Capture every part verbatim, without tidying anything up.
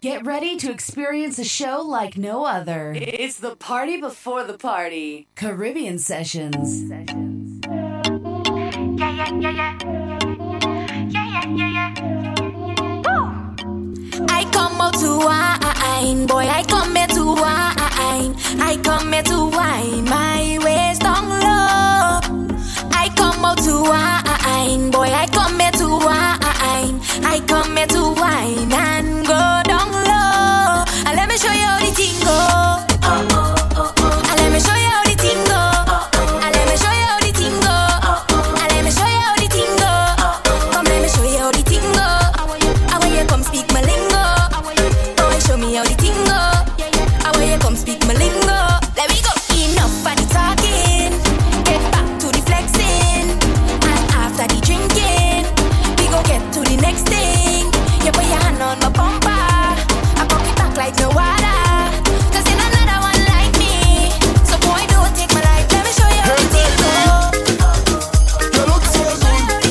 Get ready to experience a show like no other. It's the party before the party. Caribbean Sessions. Sessions. Yeah, yeah, yeah, yeah. Yeah, yeah, yeah, yeah. Woo! I come out to wine, boy, I come here to wine. I come here to wine, my waist down low. I come out to wine, boy, I come here to wine. I come here to wine and go. Show you how the thing go. Oh, oh, oh, oh. And let me show you how the thing go. Oh, oh. And let me show you how the thing go. Oh, oh. And let me show you how the thing go. Oh, oh. Come let me show you how the thing go. I want you come speak my lingo. I want you show me how the thing go. I want you come speak my lingo. Let me go. Enough for the talking. Get back to the flexing. And after the drinking, we go get to the next thing. You put your hand on my bumper. Like no water, cause in another one like me. So boy, don't take my life. Let me show you how the thing go. You look so good.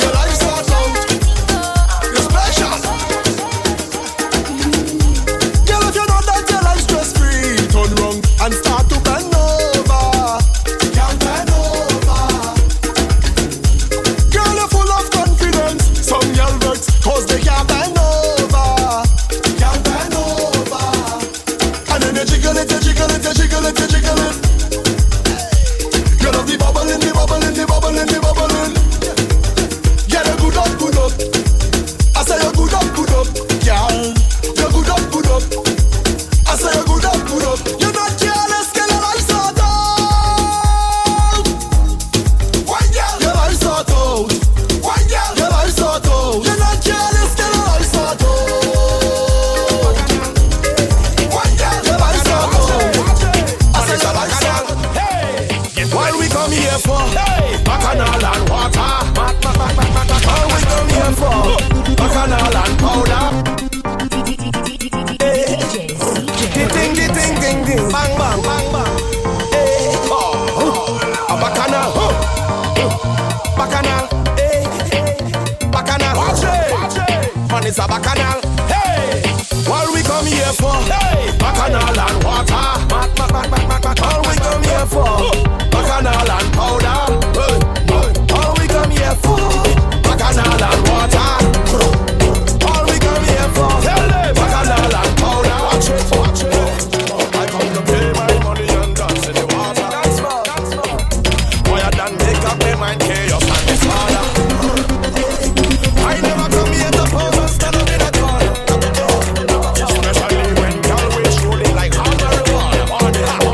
Your life's so sound. You're special. Girl, if you know that your life's stress free, turn round and start to bend over. Can't bend over. Girl, you're full of confidence. Some girl works cause they can't bend over. Jiggle it, jiggle it. Get up the bubble in the bubble in the bubble in the bubble in. Get a good up, good up. I say a good up, good up, girl. You're good up, good up. I say a good up, good up. You're not careless, girl. Your life's not out. One girl, your life's not out. One girl, your life's not out. You're not careless, girl. Your life's not out. Hey. Bacchanal and water. All we come here for bacchanal and powder. D J C J. Ding ding ding ding ding. Bang bang bang bang. Hey. Oh. A bacchanal. Oh. Bacchanal. Hey. Bacchanal. Watch it. Watch it. Man is a bacchanal. Hey. All we come here for bacchanal and water. All we come here for. Bacchanal and powder, hey, hey. All we come here for, bacchanal and water. All we come here for, bacchanal and powder. Watch it, watch it. I come to pay my money and dance in the water. That's more, that's more. Boy, I done make up my mind, chaos and disorder. I never come here to pose and stand up in a corner. Especially when girl we truly like hot water on the hot.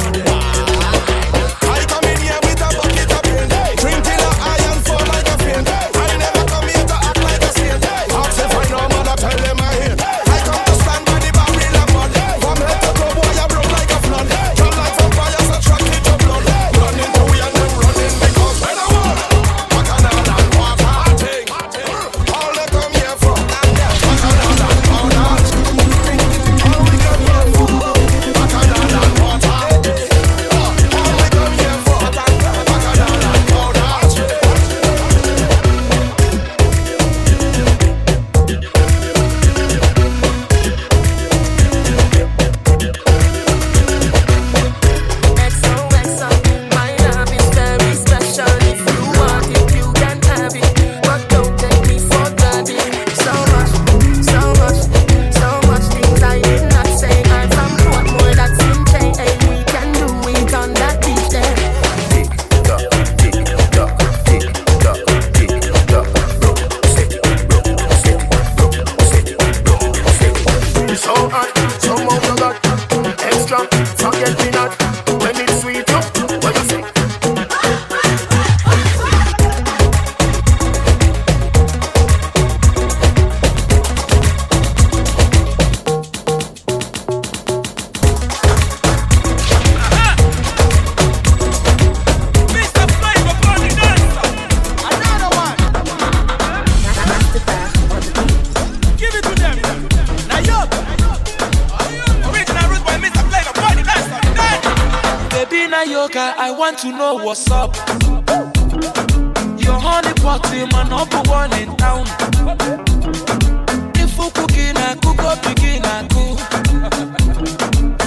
cook cooking and cook up picking and cook.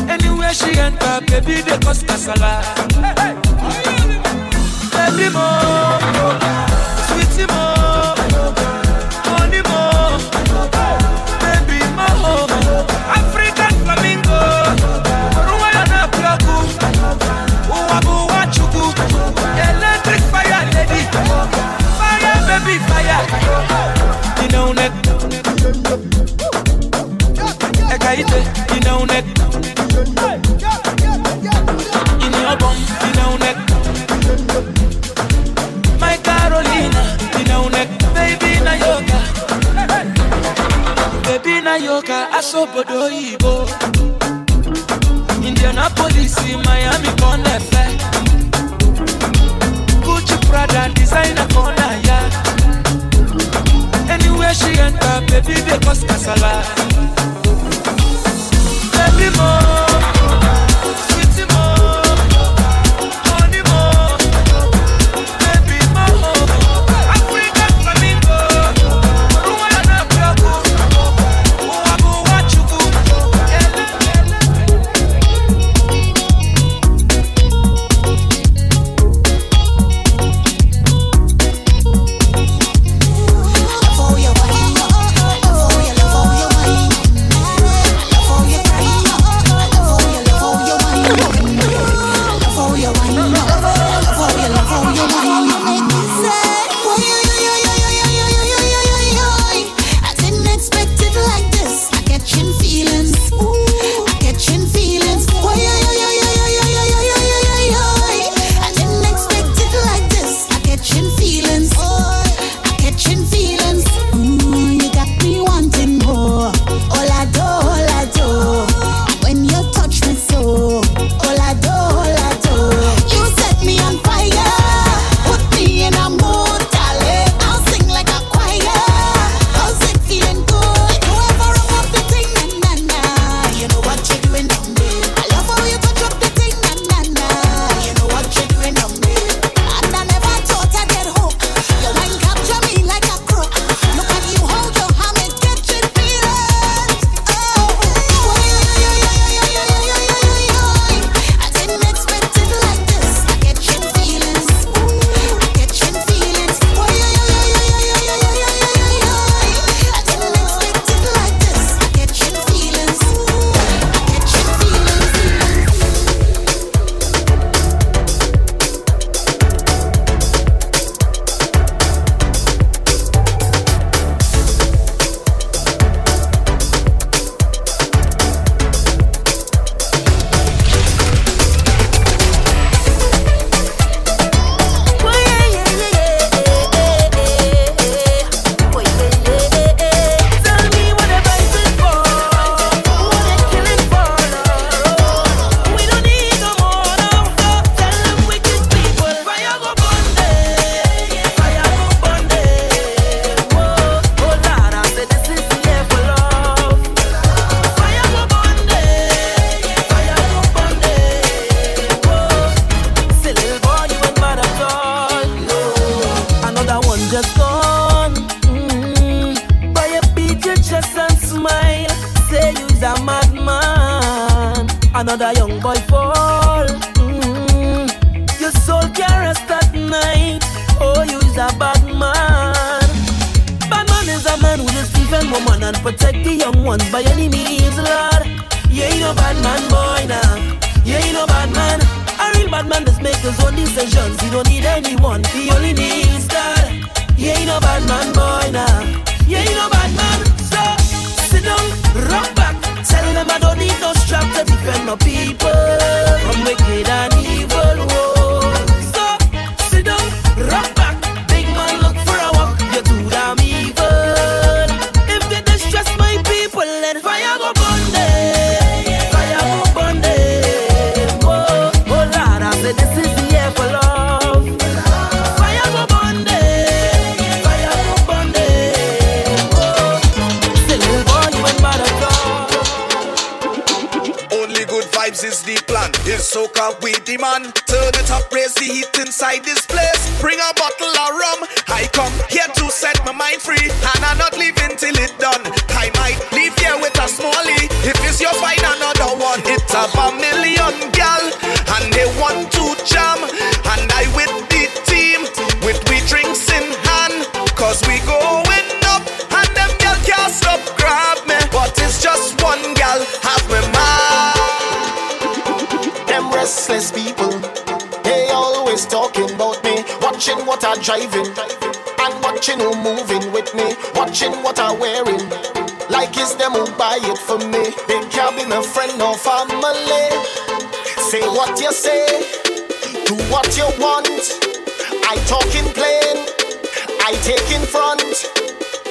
Anywhere she enter, baby they cause casala. Baby mo, sweetie mo. Bodo Ibo, Indianapolis, Miami, Corner Fair, Gucci Prada, designer corner, yeah. Anywhere she enter, baby, they cause casala. Baby, more. Free, and I'm not leaving till it's done. I might restless people. They always talking about me, watching what I'm driving, and watching who moving with me, watching what I'm wearing. Like it's them who buy it for me. They can't be my friend or family. Say what you say, do what you want. I talk in plain, I take in front.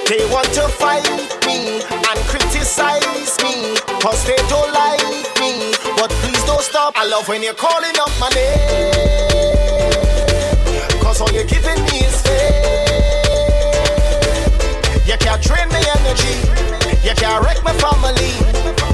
They want to fight me and criticize me, cause they don't like me, but please don't stop. I love when you're calling up my name, cause all you're giving me is fame. You can't drain my energy, you can't wreck my family.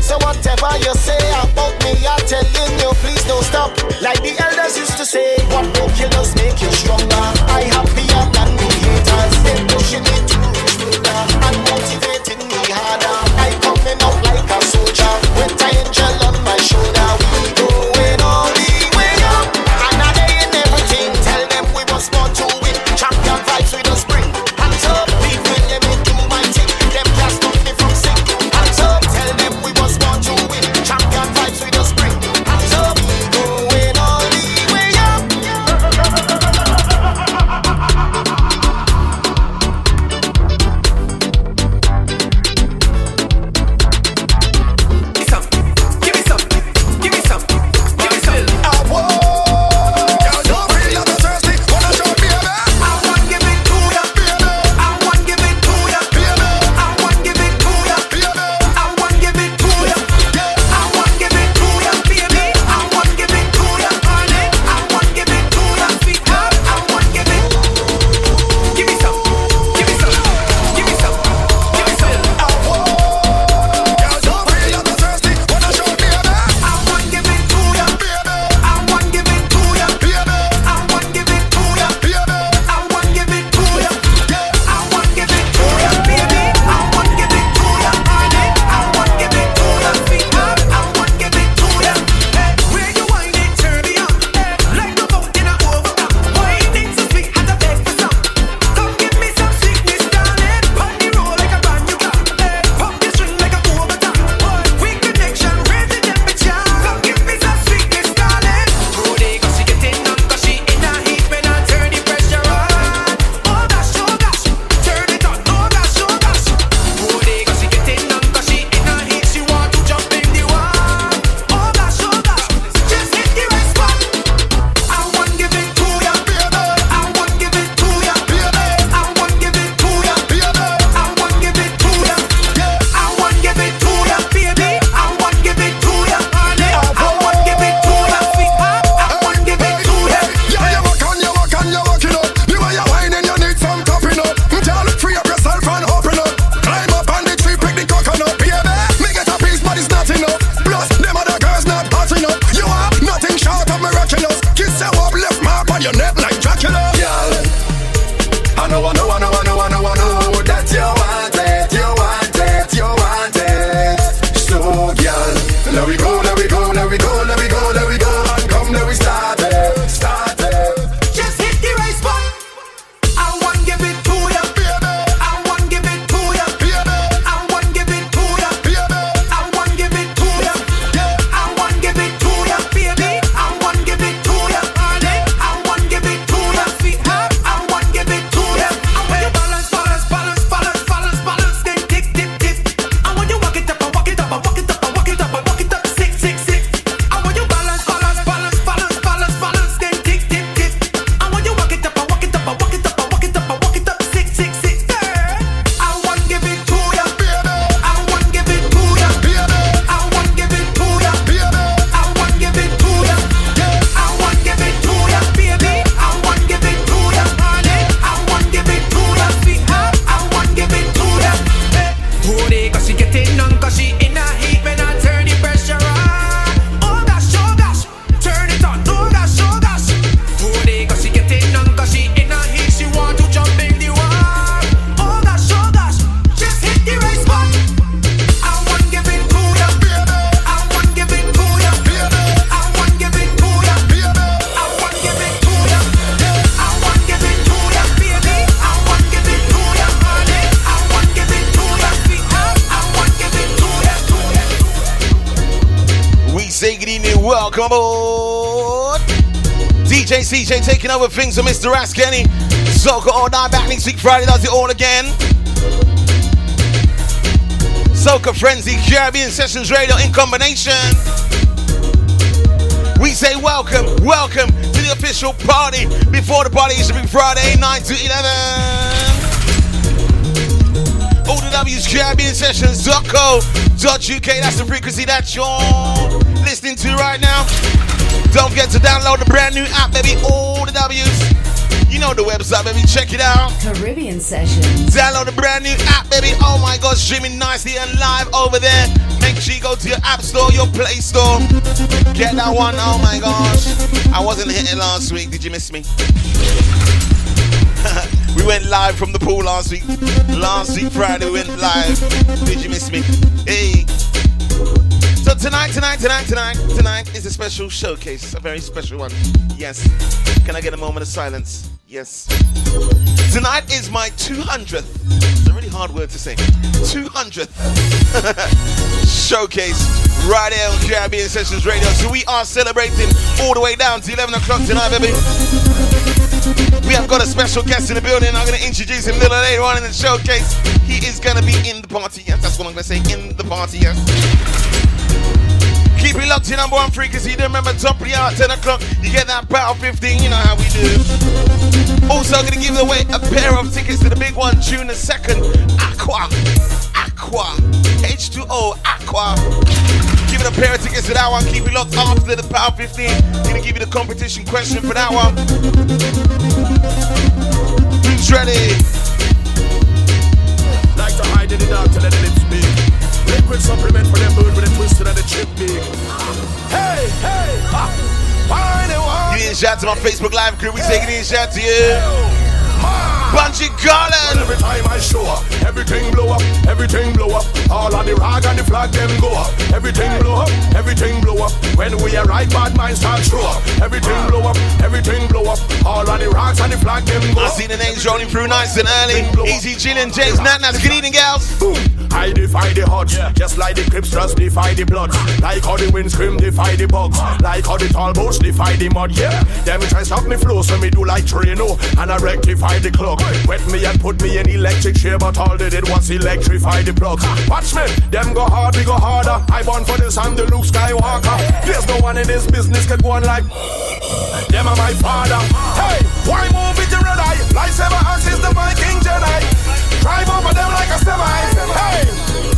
So whatever you say about me, I'm telling you, please don't stop. Like the elders used to say, what no killers make you stronger. I happier than the haters. They pushing me to reach further and motivating me harder. I coming up like a soldier with an angel on my shoulder. We going all the way up, and I day in everything. Tell them we was born to win. Champion vibes with the spring. Hands up, people, let me do my thing. Them can't stop me from singing. Hands up, tell them we was born to win. Champion vibes with the spring. Hands up, we going all the way up. Give me some, give me some, give me some, give me some. I want, girl, you're real and thirsty. Wanna show me, baby? I want give it to ya, baby. I want give it to ya, baby. I want give it to ya, baby. I want give it to ya, yeah. I want give it to ya, baby. I want give it to ya, honey. I want give it to ya, sweet love. I want give it. Give me some, give me some, give me some, give me some. I want, girl, you're real and thirsty. Wanna show me, baby? I want give it to ya, baby. I want give it to ya, baby. I want give it to ya, baby. I want give it to ya, yeah. I want give it to ya, baby. I want give it to ya, honey. I want give it to ya, sweet love. I want give it to ya. Hey, where you wind it, turn me up. Hey, like no boat in a overcome. Wind it so sweet, had to beg for some. Come give me some sweetness, darling. Pump the roll like a brand new car. Hey, pump the string like a overtime. Quick connection, raise the temperature. Come give me some sweetness, darling. Through the cause she getting on, cause she in a heat when I turn the pressure on. Oh gosh, oh gosh, turn it on. Oh gosh, oh gosh. Through the cause she getting on, cause she in a heat. She want to jump in the one. Oh gosh, oh gosh, just hit the right spot. I want give it to ya, baby. I want give it to ya, baby. I want give it to ya, baby. I want give it to ya, yeah. I want give it to ya, baby. I want give it to ya, honey. I want give it to ya, sweetheart. I want give it to ya. Yeah, you work on, you work on, you work it up. The way you whine and you need some topping up. Girl, free up yourself and open up. Climb up on the tree, pick the coconut, baby. Make it a piece, but it's not enough. Plus, them other girls not hot enough. You are nothing short of miraculous. Kiss you up, left mark on your neck like Dracula. Girl, I know, I know, I know, I know, I know, I know that you want it, you want it, you want it. So, girl, let we go, let we go, let we go, let we go, let we go, and come, let we start it, start it. Just hit the right spot. I want give it to ya, baby. I want give it to ya, baby. I want give it to ya, baby. I want give it to ya, yeah. I want give it to ya, baby. I want give it to ya, honey. I want give it to ya, sweetheart. I want give it to ya. I want you balance, balance, balance, balance, balance, balance, then tick, tick, tick. I want you walk it up, I walk it up, I walk it up, I walk it up, I walk it up, six, six, six. I want you balance, balance, balance, balance, balance, balance, then tick, tick, tick. I want you walk it up, I walk it up, I walk it up, I walk it up, I walk it up, six, six, six. Girl, I want give it to ya, baby. I want give it to ya, baby. I want give it to ya, baby. I want give it to ya, yeah. I want give it to ya, baby. I want give it to ya, honey. I want give it to ya, sweetheart. I want give it to ya. Hey, who they cause she getting on, cause she in a heat when I turn the pressure on. Oh gosh, oh gosh, turn it on. Oh gosh, oh gosh. Who they cause she getting on, cause she in a heat. She want to jump in the one. Oh gosh, oh gosh, just hit the right spot. I want give it to ya, baby. I want give it to ya, baby. I want give it to ya, baby. I want give it to ya, yeah. I want give it to ya, baby. I want give it to ya, honey. I want give it to ya, sweetheart. I want give it to ya, to ya. We say good evening, welcome all. D J C J taking over things for Mister Askenny. Soca All Night back next week Friday, does it all again. Soca Frenzy, Caribbean Sessions Radio in combination. We say welcome, welcome to the official party. Before the party, it should be Friday, nine to eleven. All the W's, caribbean sessions dot co dot U K. That's the frequency that you're listening to right now. Don't forget to download the brand new app, baby. All the W's. You know the website, baby. Check it out. Caribbean Sessions. Download the brand new app, baby. Oh my God, streaming nicely and live over there. Make sure you go to your app store, your play store. Get that one, oh my gosh. I wasn't hitting last week, did you miss me? We went live from the pool last week. Last week Friday we went live. Did you miss me? Hey. So tonight, tonight, tonight, tonight, tonight is a special showcase. A very special one. Yes. Can I get a moment of silence? Yes. Tonight is my two hundredth. Hard word to say. two hundredth showcase right here on Caribbean Sessions Radio. So we are celebrating all the way down to eleven o'clock tonight, baby. We have got a special guest in the building. I'm going to introduce him a little later on in the showcase. He is going to be in the party. Yes, that's what I'm going to say. In the party, yes. Keep it locked to number one frequency. You remember, top of the hour, ten o'clock. You get that battle fifteen. You know how we do. Also, I'm going to give away a pair of tickets to the big one, June the second. Aqua. Aqua. H two O. Aqua. Give it a pair of tickets to that one. Keep it locked after the Power fifteen. I'm going to give you the competition question for that one. Who's ready? Like to hide in the dark to let the lips speak. Liquid supplement for them bird with a twist and a chip big. Hey, hey, ha! Give in shout to my Facebook Live crew. We say give in shout to you. Bunch of garland. Every time I show up, everything blow up, everything blow up. All of the rag and the flag them go up. Everything blow up, everything blow up. When we arrive, bad minds start show up. Everything blow up, everything blow up. All of the rags and the flag them go up. I see the names rolling through nice and early. Easy, Gillian James, NatNats, good evening, gals. Boom. I defy the odds, yeah. Just like the Crips, just defy the Bloods. Like how the wind scream, defy the bugs. Like how the tall boats, defy the mud, yeah. Them try stop me flow, so me do like Trino. And I rectify the clock. Wet me and put me in electric chair, but all they did was electrify the plugs. Watch me, them go hard, we go harder. I born for this, I'm the Luke Skywalker. There's no one in this business can go on like them are my father. Hey, why move with the red eye? Lightsaber axe is the Viking Jedi. Drive over them like a semi. Hey,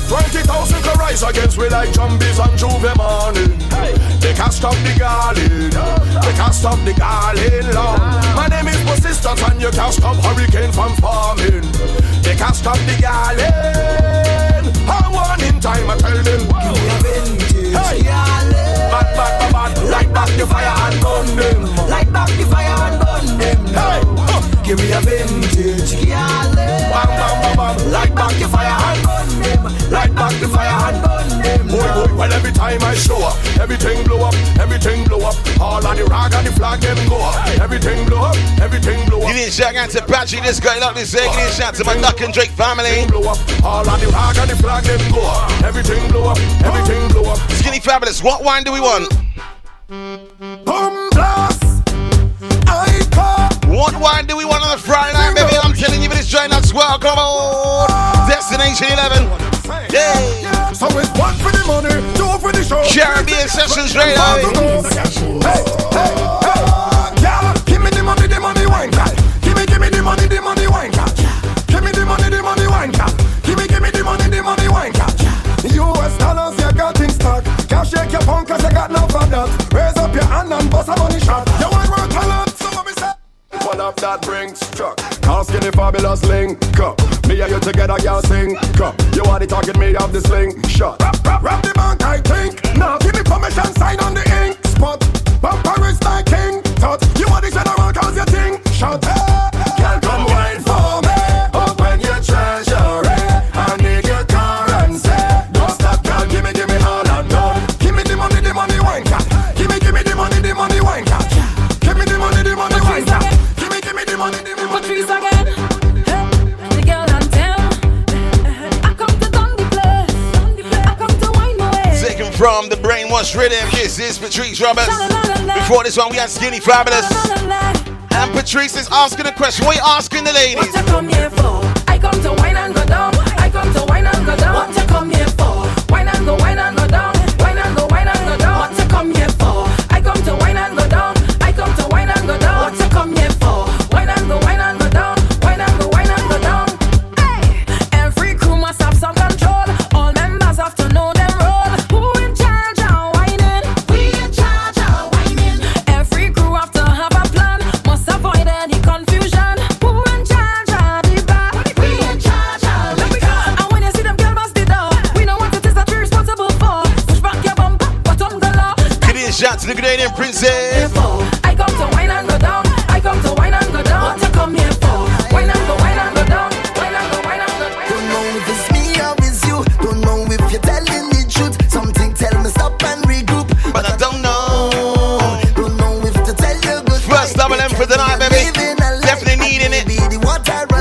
twenty thousand can rise against we like zombies on Juve morning. Hey, they can't stop the garden. They can't stop the garden long. My name is persistence and you can't stop hurricane from forming. They can't stop the garden. I want in time I tell them. Hey, back, back, back, back. Light back the fire and burn them. Light back the fire and burn them. Hey. Give me a vintage, bam, bam, bam, bam. Light back the fire and burn them. Light back the fire and burn them. Boy, boy, well every time I show up, everything blow up, everything blow up. All on the rag and the flag them go up. Everything blow up, everything blow up. You need shout out to Patrick, this guy like this. You need shout out to my Duck and Drake family. Blow up, all on the rag and the flag them go up. Everything blow up, everything blow up. Skinny Fabulous, what wine do we want? Boom blast. What wine do we want on a Friday night, baby? I'm telling you, but it's joining us. Welcome aboard. Destination eleven. Yay. So it's one for the money, two for the show. Caribbean Sessions Radio. Hey, hey, hey. Y'all, give me the money, the money, wine cat. Give me, give me the money, the money, wine cat. Give me the money, the money, wine cat. Give me, give me the money, the money, wine cat. U S dollars, you got in stock. Can't shake your phone cause you got no for that. Raise up your hand and bust a money shot. You want more talent? One of that brings truck. Cause Skinny Fabulous link up. Me and you together, y'all sing up. You are the target, me of the sling shot. Rap, rap, rap the bank, I think. Now give me permission, sign on the ink spot. Bumper is like king tot. You are the general, cause you think shot. Girl, come wine for me. Open your treasury. I need your currency. Don't stop, girl, give me, give me all I'm done. Give me the money, the money, wine cat. Give me, give me the money, the money, wine cat. Give me the money, the money, wine cat. Patrice again, hey, the girl and them. I come to down the place, I come to wine my way. from the Brainwash Rhythm. This is Patrice Roberts. Before this one, we had Skinny Fabulous. And Patrice is asking a question. What are you asking the ladies? What you come here for? I come to wine and go down. I come to wine and go down. What you come here for? Wine and go, wine and go down. Wine and go, wine and go down. What you come here for? I come to wine and go down. I come to wine and go down. What you come here for? Wine and go, wine and go down. Wine and go, wine and go down. Hey, every crew must have some control. All members have to know them role. Who in charge of whining? We in charge of whining. Every crew have to have a plan. Must avoid any confusion. Who in charge of the bar? We in charge of the bar. And when you see them girl bust the door, we know what it is that we're responsible for. Push back your bum, bottom the law. Give me a shout to the Grenadian princess. I come to wine and go down.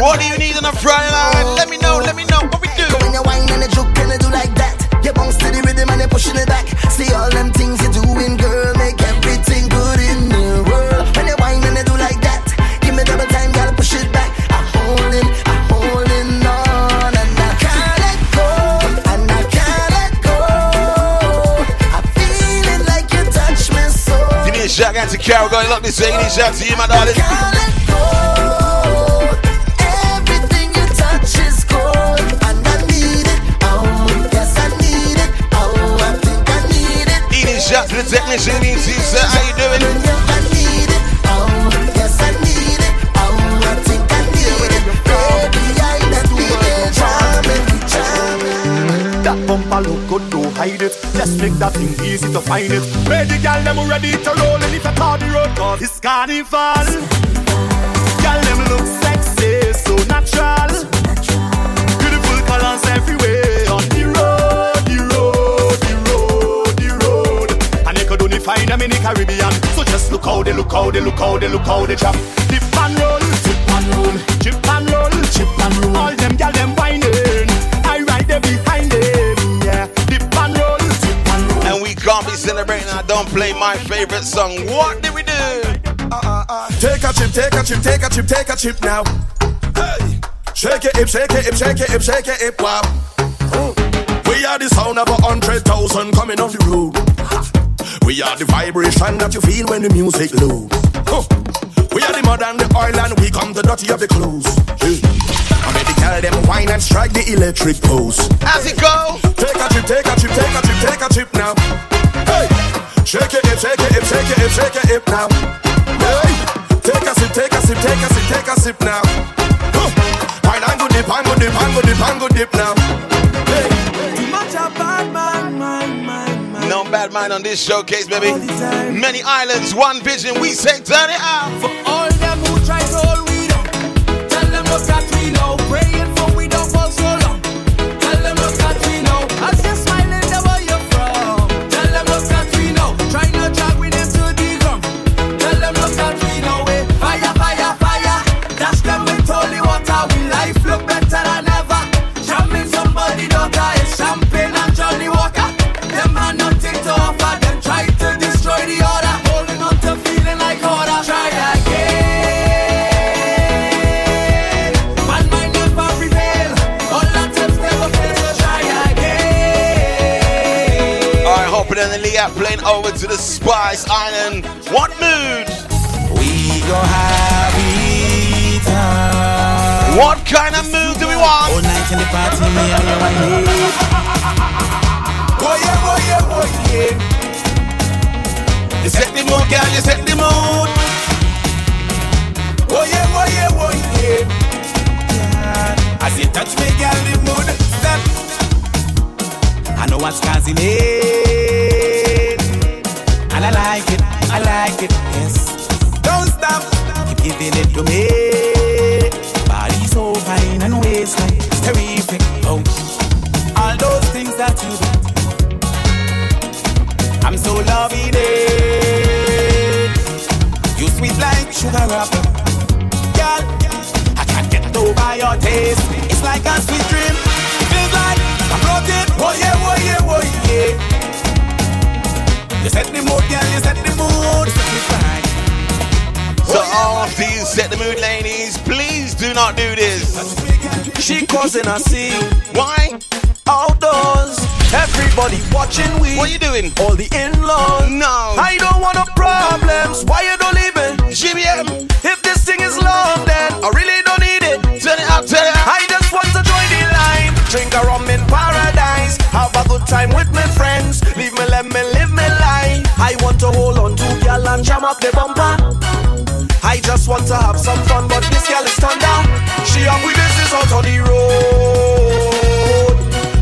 What do you need on a Friday night? Let me know, let me know what we do. When you whine and you juke and you do like that, you bounce to the rhythm and you pushing it back. See all them things you're doing, girl, make everything good in the world. When you whine and you do like that, give me double time, gotta push it back. I'm holding, I'm holding on, and I can't let go, and I can't let go. I'm feeling like you touch my soul. Give me a shout out to Carol, go and lock this thing. Give me a shout out to you, my darling. Technician, sir, how you doing? I need it, oh, yes I need it, oh, I think I need it. Baby, I just need it, charming, charming. That bumper look good, don't hide it. Just make that thing easy to find it. Baby, girl, them ready to roll, and if I call the road, cause it's carnival. Girl, them look sexy, so natural. Beautiful colors everywhere on the road. Find them in the Caribbean, so just look how they look how they look how they look how they jump. Dip and roll, dip and roll, chip and roll, chip and roll. All them gyal them whining, I ride them behind them, yeah. Dip and roll, dip and roll. And we can't be celebrating. I don't play my favorite song. What did we do? Uh, uh, uh. Take a chip, take a chip, take a chip, take a chip now. Hey, shake it, hip, shake it, hip, shake it, hip, shake it, hip, wow. Ooh. We are the sound of a hundred thousand coming off the road. We are the vibration that you feel when the music loads. Huh. We are the mud and the oil and we come the dirty of the clothes. Hey. I made the girl them wine and strike the electric pose. As it go? Take a chip, take a chip, take a chip, take a chip now. Hey, shake it, shake it, shake it, shake it, it now. Hey, take a sip, take a sip, take a sip, take a sip now. Huh. Wine and go dip, and go dip, and go dip, and go dip now. Hey, too much about my mind, mind. No bad mind on this showcase, baby. Many islands, one vision, we say turn it out. For all them who try to hold we down, tell them look at we now. Praying for we don't fall so long. Tell them look at we now. As you're smiling, there where you're from. Tell them look at we now. Try not drag with them to the ground. Tell them look at we now. Eh? Fire, fire, fire. Dash them with holy water. We life look better than ever. Jamming somebody daughter is champagne and Johnny Walker. Them man nothing to offer, them try to destroy the order. Holding on to feeling like order. Try again. One mind never prevail. All attempts never fail, so try again. Alright, hopping in the Leah, playing over to the Spice Island. What mood? We go happy time. What kind of mood do we want? All night in the party, me and your wife. Oh yeah, oh yeah, oh yeah. You set the mood, girl, you set the mood. Oh yeah, oh yeah, oh yeah, yeah. As you touch me, girl, the mood step. I know what's causing it, and I like it, I like it, yes. Don't stop, keep giving it to me. Body's so fine and waistline terrific, oh. All those things that you do, I'm so loving it. You sweet like sugar wrapper, girl. I can't get over your taste. It's like a sweet dream. Feels like I'm floating. Oh yeah, oh yeah, oh yeah. after you set the mood, ladies. Please do not do this. She causing a scene. Why? Outdoors. Everybody watching we. What you doing? All the in-laws. No. I don't want no problems. Why you don't leave it? G B M. If this thing is love, then I really don't need it. Turn it up, turn it up. I just want to join the line. Drink a rum in paradise. Have a good time with my friends. Leave me, let me live my life. I want to hold on to girl and jam up the bumper. I just want to have some fun, but this girl is turned down. She up with business out on the road.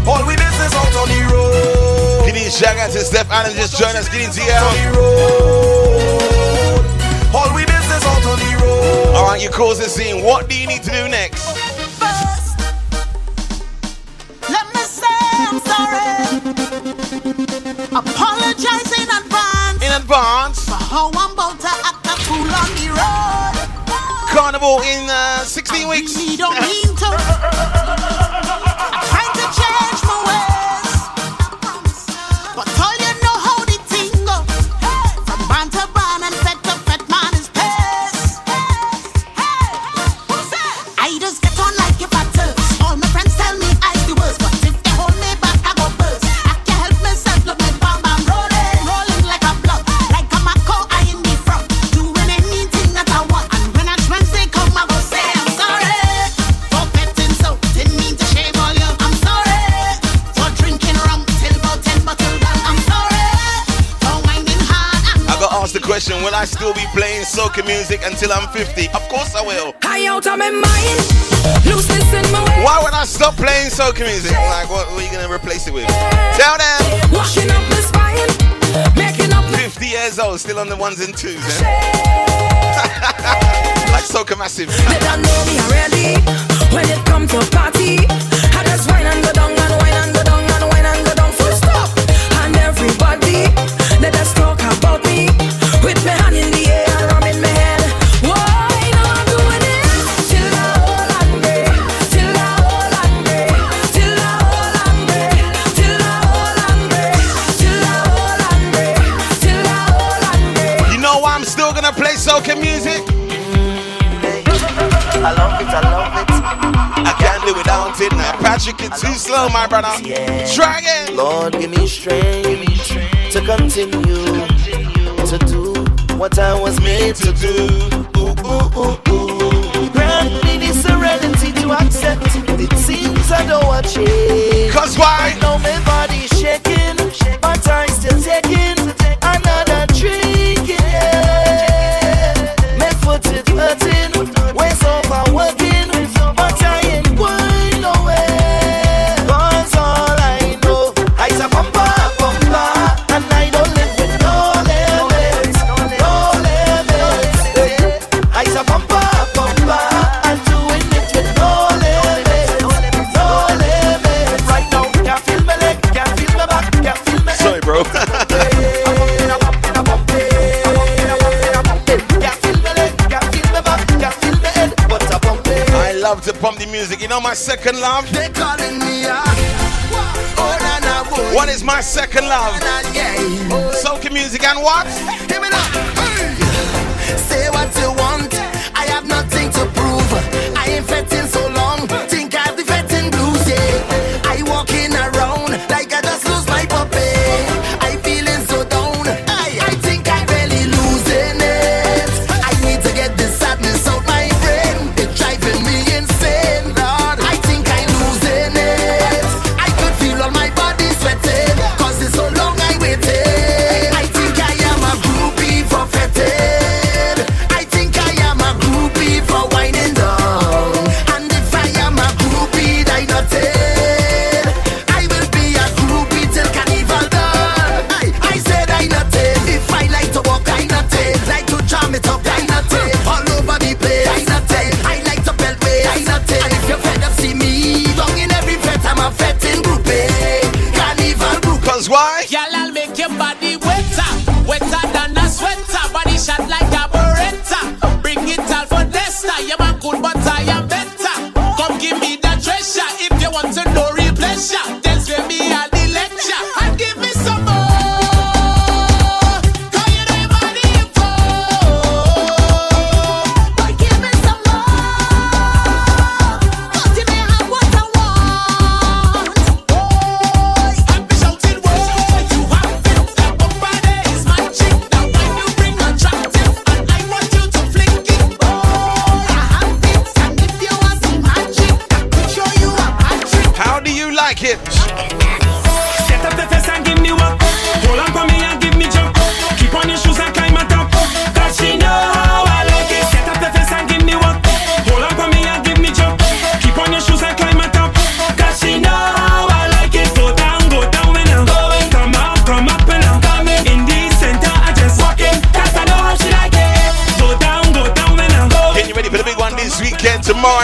All we business out on the road. Gillian, shout out to Steph Allen, just join us. Gillian, see out on the road. All we business out on the road. All right, you cause the scene. What do you need to do next? First, let me say I'm sorry. Apologize in advance. In advance. For how I'm about to act. On the road. Carnival in uh, sixteen I weeks. Really don't mean to. I'm trying to change my ways. But all you know how the thing goes. From band to band and fed to fed man is pissed. I just get on like if I thirst. All my friends tell me I the worst, but if they hold me back, I go burst. I can't help myself, look my bomb, I'm rolling, rolling like a block, like I'm a coat. The question, will I still be playing soca music until I'm fifty? Of course I will. I out of my mind, loose this in my way. Why would I stop playing soca music? Like, what, what are you going to replace it with? Tell them. Washing up the spine, making up my... fifty years old, still on the ones and twos, eh? Like soca massive. They don't know me already. When it comes to party, I just wine and go down and wine and go down and wine and go down. Full stop. And everybody, they just talk about me. With my hand in the air, I'm in my head. Why not doing it? Till the whole hungry, till the whole hungry, till the whole hungry, till the whole hungry, till the whole hungry, till the whole hungry. You know why I'm still gonna play soca music? Hey, I love it, I love it. I can't live without it now. Patrick, it's too slow, my brother. Yeah. Try again. Lord, give me strength, give me strength to continue, to do what I was made to do. Ooh, ooh, ooh, ooh. Grant me the serenity to accept. It seems I don't want change. Cause why? I know my body's shaking, but I'm still taking another drink, yeah. My foot is hurting, waist overworking, but I ain't going nowhere. Cause all I know, I's a bumper, bumper, and I don't live with no limits, no limits. I's a bumper, bumper, and doing it with no limits, no limits. Right now, can't feel my leg, can't feel my back, can't feel my head. Sorry, bro. I love to pump the music. You know my second love? They calling me up. What is my second love? Soca music and what? Give it up. Say what you want. I have nothing to prove. I ain't fretting so long. Think I've the fretting blues, yeah. I walking around like I just lose my puppy. I feeling so down. I, I think I really losing it. I need to get this sadness out my brain. It's driving me insane, Lord. I think I'm losing it. I could feel all my body sweating, cause it's so long I waited. I think I am a groupie for fetid. I think I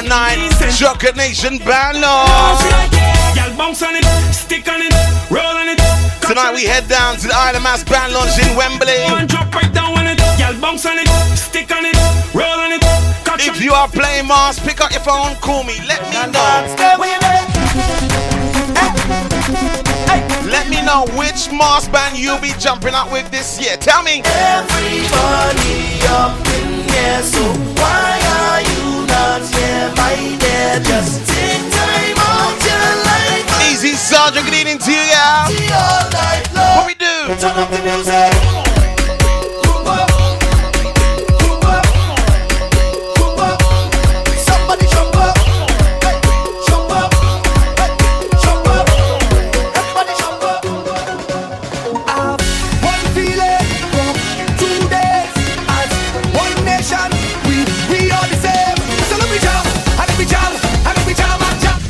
nine. Chocolate Nation band. Tonight we head down to the Isle of Mass band launch in Wembley. If you are playing Mars, pick up your phone, call me, let me know. Let me know which Mars band you'll be jumping up with this year. Tell me. Everybody up in here, so why are you not here, my dear? Just take time out your life. Easy Sergeant, good evening to you, y'all. What we do? Turn up the music. Cooper. Cooper. Cooper. Somebody jump up. Hey, jump up. Hey, jump up. Everybody jump up. I've one feeling from two days. As one nation, we, we are the same. So let me jump, and let me jump, and let me jump, and jump.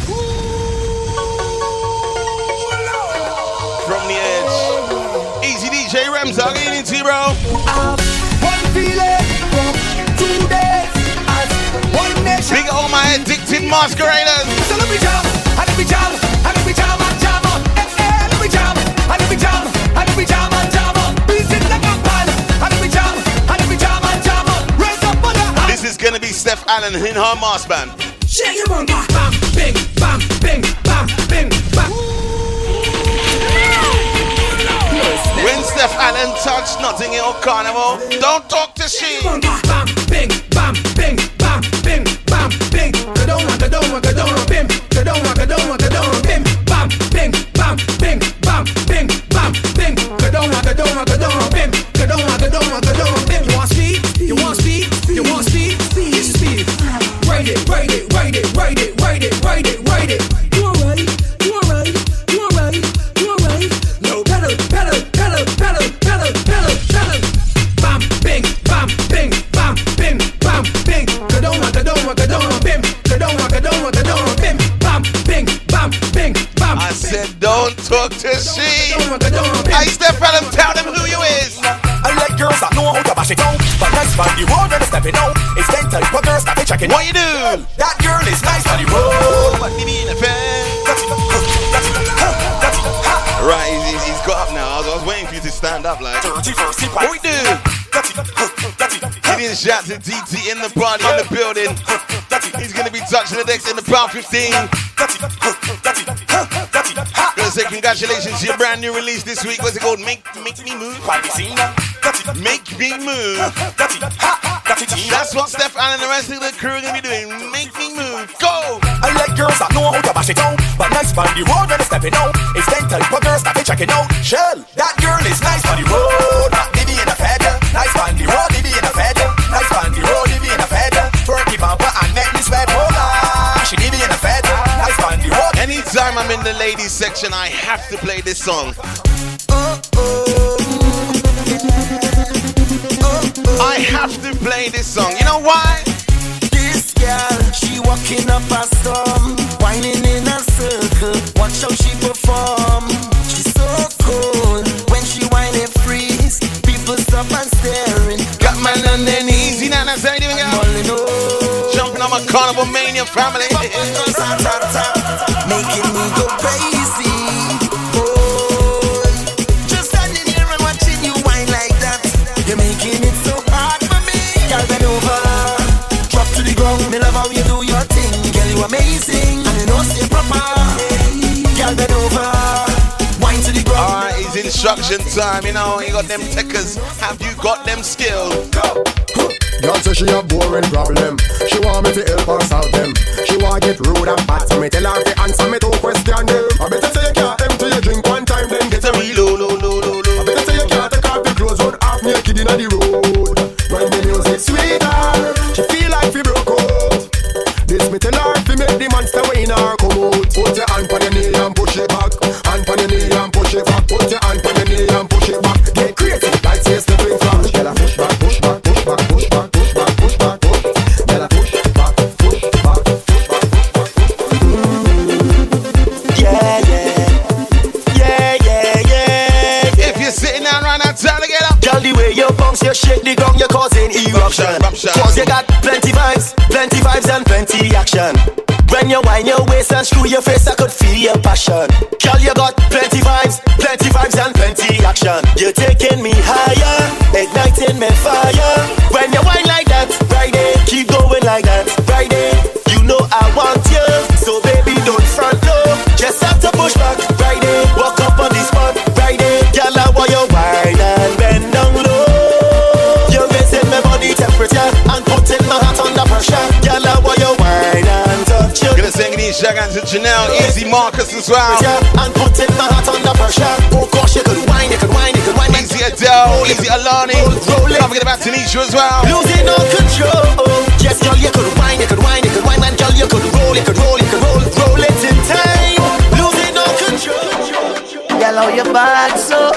I'll get it into you, bro. One feeling from two days as one nation. Big all my addicted masqueraders. So let me jump, I let me jump, I let me jump, I jump on. Let me jump, I let me jump, I let me jump, I jump on. Beats it like a pile. I let me jump, I let me jump, I jump on. Raise up for the house. This is gonna be Steph Allen in her mass band. Shake your bum, bam, bing, bam, bing, bam, bing, bam. When Steph Allen touched nothing in her carnival, don't talk to she. Bam, bing, bam, bing, bam, bing, bam, bing. Go down, go down, go down, bim. Go down, go down, go down, bim. Bam, bing, bam, bing, bam, bing, bam, bing. Go down, go down, go down, bim. Go down, go down, go down, bim. You want speed? You want speed? You want speed? It's speed. Ride it, ride it, ride it, ride it, ride it, ride it, ride it. You alright? You alright? You alright? You alright? No pedal, pedal. Pedal, pedal, pedal, pedal. Bam, bing, bam, bing, bam, bing, bam, bing. Kadoma, kadoma, kadoma, bim. Kadoma, kadoma, kadoma, bim. Bam, bing, bam, bing, bam. I said, don't talk to she. I step out and tell them who you is. I like girls that know how to bash it down, but nice man, you won't step it out. It's ten times for girls that they checking. What you do? That girl is nice on the road. What do you mean, a fan? Right, he's, he's got up now. I was, I was waiting for you to stand up, like. What we do? He didn't shout to D T in the party, in the building. He's gonna be touching the decks in the pound fifteen. Gonna say congratulations to your brand new release this week. What's it called? Make Make Me Move. Make Me Move. That's what Steph Allen and the rest of the crew are gonna be doing. Make Me Move. Go. I like girls that know how to bash it down, but nice man, the road when they step it out. It's ten times for girls that they check it out. Shell, that girl is nice on the road, not baby in a feather. Nice man, the road, baby in a feather. Nice man, the road, baby in a feather. Turkey bumper and make me sweat. Hola, she baby in a feather. Nice man, the road. Anytime I'm in the ladies section, I have to play this song. Oh, oh. Oh, oh. I have to play this song. You know why? Girl, she walking up a storm, whining in a circle, watch how she perform. She's so cool, when she whine it freeze, people stop and staring. Got my man on their knees, you know what I'm saying? Jumping on my carnival mania family. Making me go crazy. Amazing, I know it's proper. Girl, bend over, wine to the ground. Alright, it's instruction time, you know. You got them tickers, have you got them skills? Go. Girl say she a boring problem. She want me to help her solve them. She want get rude and bad to me. Tell her to answer me, don't question them. I better say you can't empty your drink one time, then get a reload. Low, low, low, low. I better say you can't take off your clothes, run half naked in the road. When the music sweeter, she feel like she broke out. This me tell her to make the monster in her come out. Put your hand on your knee and push it back. Hand on your knee and push it back. Put your hand on your knee and push it back. Get crazy, like say stepping flash. Girl, I push back, push back, push back, push back, push back, push back, push back. Girl, I push back, push back, push back, push back. Yeah, yeah, yeah, yeah, yeah. If you're sitting down right now, tell her to get up. Girl, the way you bounce, you shake the gong, you're causing eruption. Cause you got plenty vibes. Plenty vibes and plenty action. When you wind your waist and screw your face, I could feel your passion. Girl, you got plenty vibes, plenty vibes and plenty action. You're taking me higher, igniting me fire. When you wind like that, right there, keep going like that, right there. You know I want you, so baby don't front no. Just have to push back, right there. Walk up on this spot, right there. Girl, I want you wine and bend down low. You're raising my body temperature and putting my heart under pressure. Girl, I want you wine and touch you. Gonna sing these Jagans and Janelle, Easy Marcus as well. And putting my heart under pressure. Oh gosh, you could wine, you could wine, you could wine. Easy Adele, Easy Alani. Don't forget about Tanisha as well. Losing all control. Yes, girl, you could wine, you could wine, you could wine. Man, girl, you could roll, you could roll, you could roll. Roll it in time. Losing all control. Girl, how you bad so?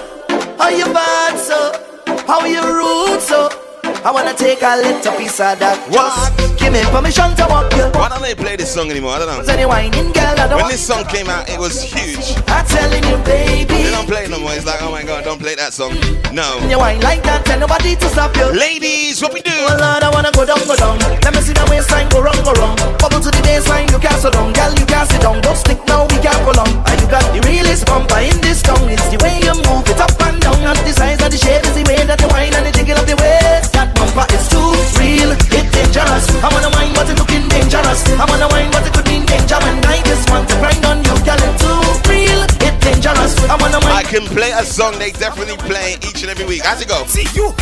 How you bad so? How you rude so? I wanna take a little piece of that. What? Give me permission to walk you. Why don't they play this song anymore? I don't know. When this song came out, it was huge. I'm telling you, baby. They don't play it no more. It's like, oh my god, don't play that song. No. You ain't like that, tell nobody to stop you. Ladies, what we do? Oh Lord, I wanna go down, go down. Let me see the waistline go wrong, go wrong. Bubble to the baseline, you can't so down. Girl, you can't sit down. Don't stick now, we can't go long. And you got the realest bumper in this town. It's the way you move it up and down. Not the size of the shape, is the way that the wine and the jiggle of the waist. That bumper is too real, it's dangerous. I wanna wine, but it looking dangerous. I wanna wine, but it could be danger. And I just want to grind on you, girl. It's too real, it's dangerous. I wanna wine. I can play a song they definitely play each and every week. How's it go? See you,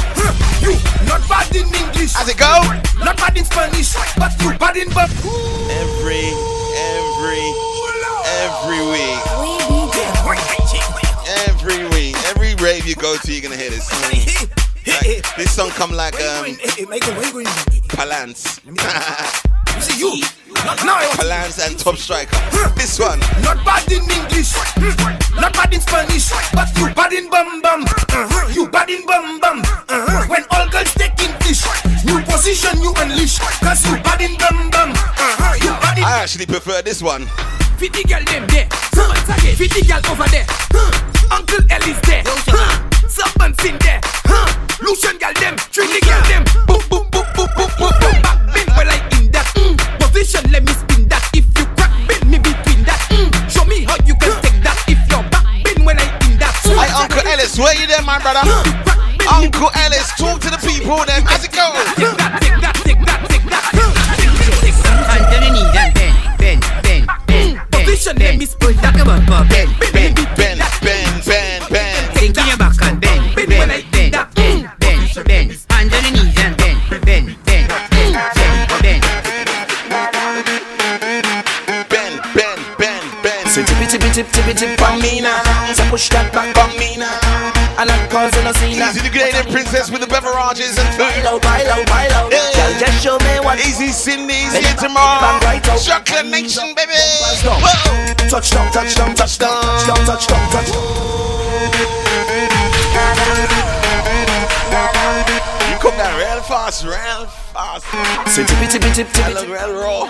you not bad in English. How's it go? Not bad in Spanish, but you bad in but every, every, every week. Every week, every rave you go to, you're gonna hear this. Like, this song come like um Palance. You see you Palance and Top Striker. This one not bad in English, not bad in Spanish, but you bad in bum bum. Uh-huh. You bad in bum bum. Uh-huh. When all girls take in fish, new position you unleash, cause you bad in bum bum. Uh-huh. You bad in. I actually prefer this one. Fifty girl them there, fifty girl over there. Uncle Ellie's there, serpents in there. Lucian girl them, Trinity girl them. Boop boop boop boop boop boop boop. Back bend well I in that mm. position. Let me spin that. If you crack bend me between that. Mm. Show me how you can take that. If you're back bend when I in that. Mm. Hey Uncle Ellis, where you there, my brother? Mm. Uncle Ellis, talk to the people them. How's it going? Take that, take that, take that, take that. Take that, take that, take that. Position, ben, let me spin that. Ben, ben, ben, ben, ben, ben. Thinking your back and ben, ben, ben, ben, ben, ben, ben. Hands on the knees and ben, ben, ben, ben, ben, ben, ben, ben, ben. So tippy, tippy, tippy, tippy, tippy on me now. So push that back on me now. And I'm causing a scene now. Easy to get in, princess with the beverages and food. Milo, Milo, Milo. Just show me what. Easy Sydney, easy tomorrow. Chocolate Nation, baby. Touchdown, touchdown, touchdown, touchdown, touchdown, touchdown. You cook that real fast, real fast. Say tippy tippy tip tip. I look real raw.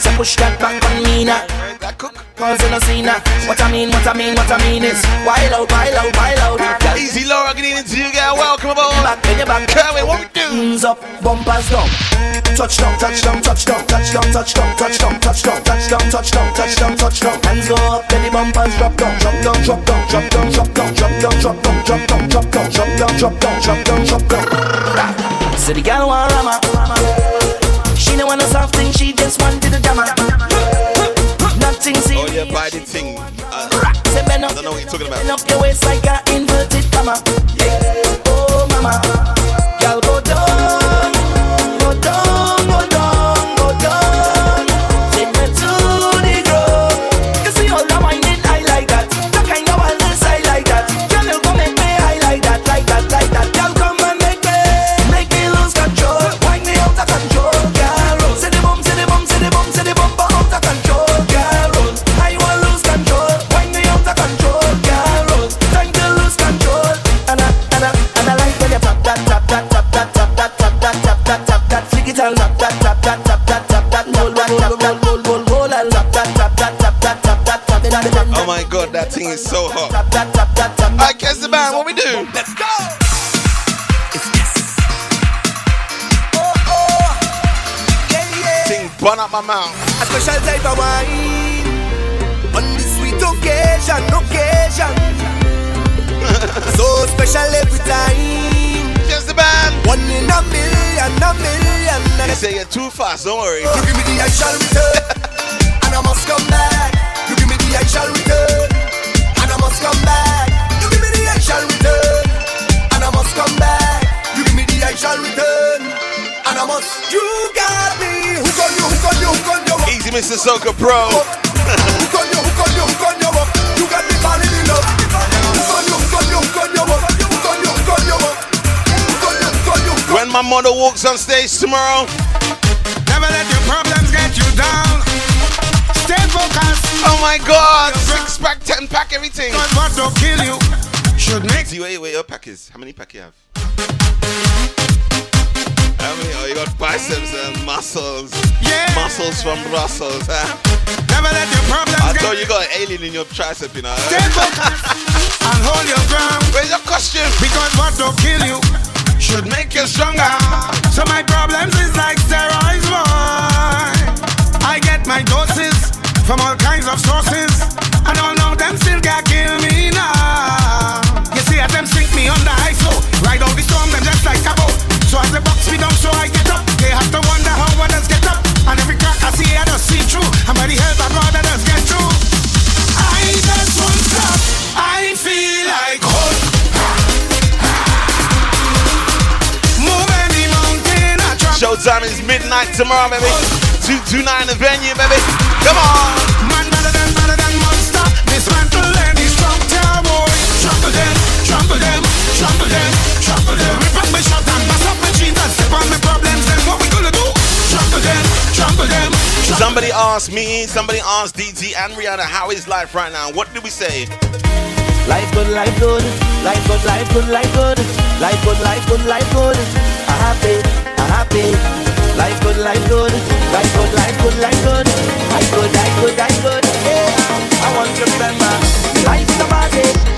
So push that back on me now. That cook. Cause I don't see now. What I mean, what I mean, what I mean is wild out, wild out, wild out. Easy Laura, good evening to you, girl. Welcome aboard. Back in your back. Kermit, what we do? Hands up, bumpers down. Touchdown, touchdown, touchdown, touchdown, touchdown, touchdown, touchdown, touchdown, touchdown, touchdown, touchdown. Hands go up, belly bumpers drop down, drop down, drop down, drop down, drop down, drop down, drop down, drop down, drop down, drop down, drop down, drop down, drop down. So the girl want rama, she don't want a soft thing, she just wanted a drama. Nothing see. Oh yeah, by the thing. I don't know what you're talking about. Bend up your waist like an inverted comma. Oh mama, girl go down. burn up my mouth. A special type of wine on this sweet occasion, occasion. So special every time. Just the band. One in a million, a million. You say you're too fast, don't worry. You give me the I shall return, and I must come back. You give me the I shall return, and I must come back. You give me the I shall return, and I must come back. You give me the I shall return. And I must, you got me. Who got you? Who got you? Who got you? Easy, Mister Soca Pro. Who got you? Who got you? Who got you? You got me falling in love. Who got you? Who got you? Who got you? Who got you? Who got you? Who got you? Who got you? When my mother walks on stage tomorrow, never let your problems get you down. Stay focused. Oh my God! Six pack, ten pack, everything. Because what don't kill you should make. See wait, wait, your pack is. How many pack you have? I mean, oh, you got biceps and muscles, yeah. Muscles from Brussels. Huh? Never let your problems I thought you got an alien in your tricep, you know. Stay focused and hold your ground. Where's your costume? Because what don't kill you should make you stronger. So my problems is like steroids, boy. I get my doses from all kinds of sources, and all of them still can kill me now. You see, as them sink me under I S O, ride out the storm, them just like a boat. So as they box me down, so I get up. They have to wonder how others get up. And every crack I see, I just see through. And by the help of God, I just get through. I just won't stop. I feel like hope. Moving the mountain, I drop. Showtime is midnight tomorrow, baby. two two nine the venue, baby. Come on. Man better than, better than monster. Dismantle and destruct our boy. Trample them, trample them, trample them, trample them. Rip up my shot and bust up my jeans and step on my problems. Then what we gonna do? Trample them, trample them. Trample somebody asked me, somebody asked D T and Rihanna, how is life right now? What do we say? Life good, life good, life good, life good, life good, life good, life good, life good. I'm happy, I'm happy. Life good, life good, life good, life good, life good, life good, life good, life good. Yeah, I want to remember life's a party.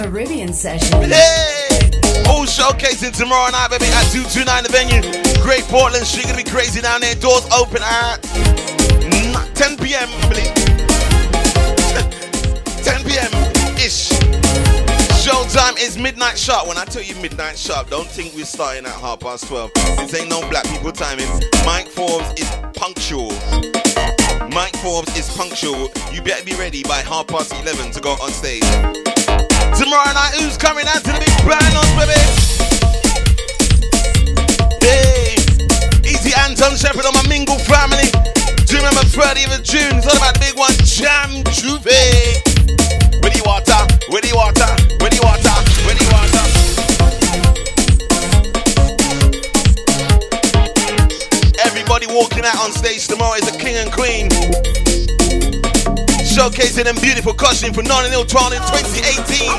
Caribbean Sessions. Hey! All showcasing tomorrow night, baby, at two two nine the venue. Great Portland Street, gonna be crazy down there. Doors open at ten p.m. I believe. ten p.m. ish. Showtime is midnight sharp. When I tell you midnight sharp, don't think we're starting at half past twelve. This ain't no black people timing. Mike Forbes is punctual. Mike Forbes is punctual. You better be ready by half past eleven to go on stage. Tomorrow night, who's coming out to the big finals, baby? Hey, Easy Anton Shepherd on my Mingle family. Do you remember thirtieth of June? It's all about the big one, Jam Juve. Witty water, witty water, witty water, witty water. Everybody walking out on stage tomorrow is a king and queen. Showcasing them beautiful costume for nine and twelve in twenty eighteen.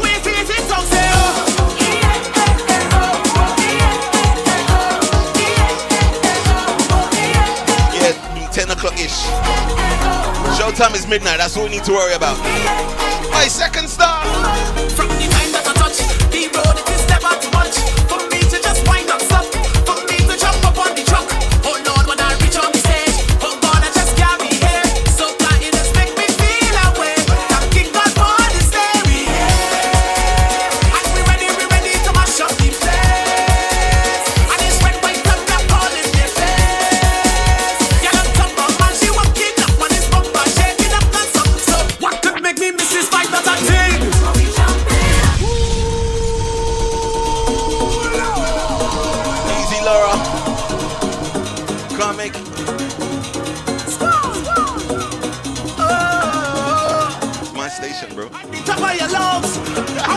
Yeah, ten o'clock ish. Showtime time is midnight. That's what we need to worry about. My second star. From the time that I touch, the road it is never too much. For me to just wind up stuff. For me to jump up on the truck. Oh Lord, when I reach on the stage. Oh God, I just can't be here. So that it just make me feel away. Thanking God for this day we have. And we ready, we ready to mash up the place. And it's red, white, and black all in their face. Yeah, I'm top of man, she walking up on this bumper. Shaking up and something. So what could make me miss this fight that I did? Bro. I be top of your lungs. I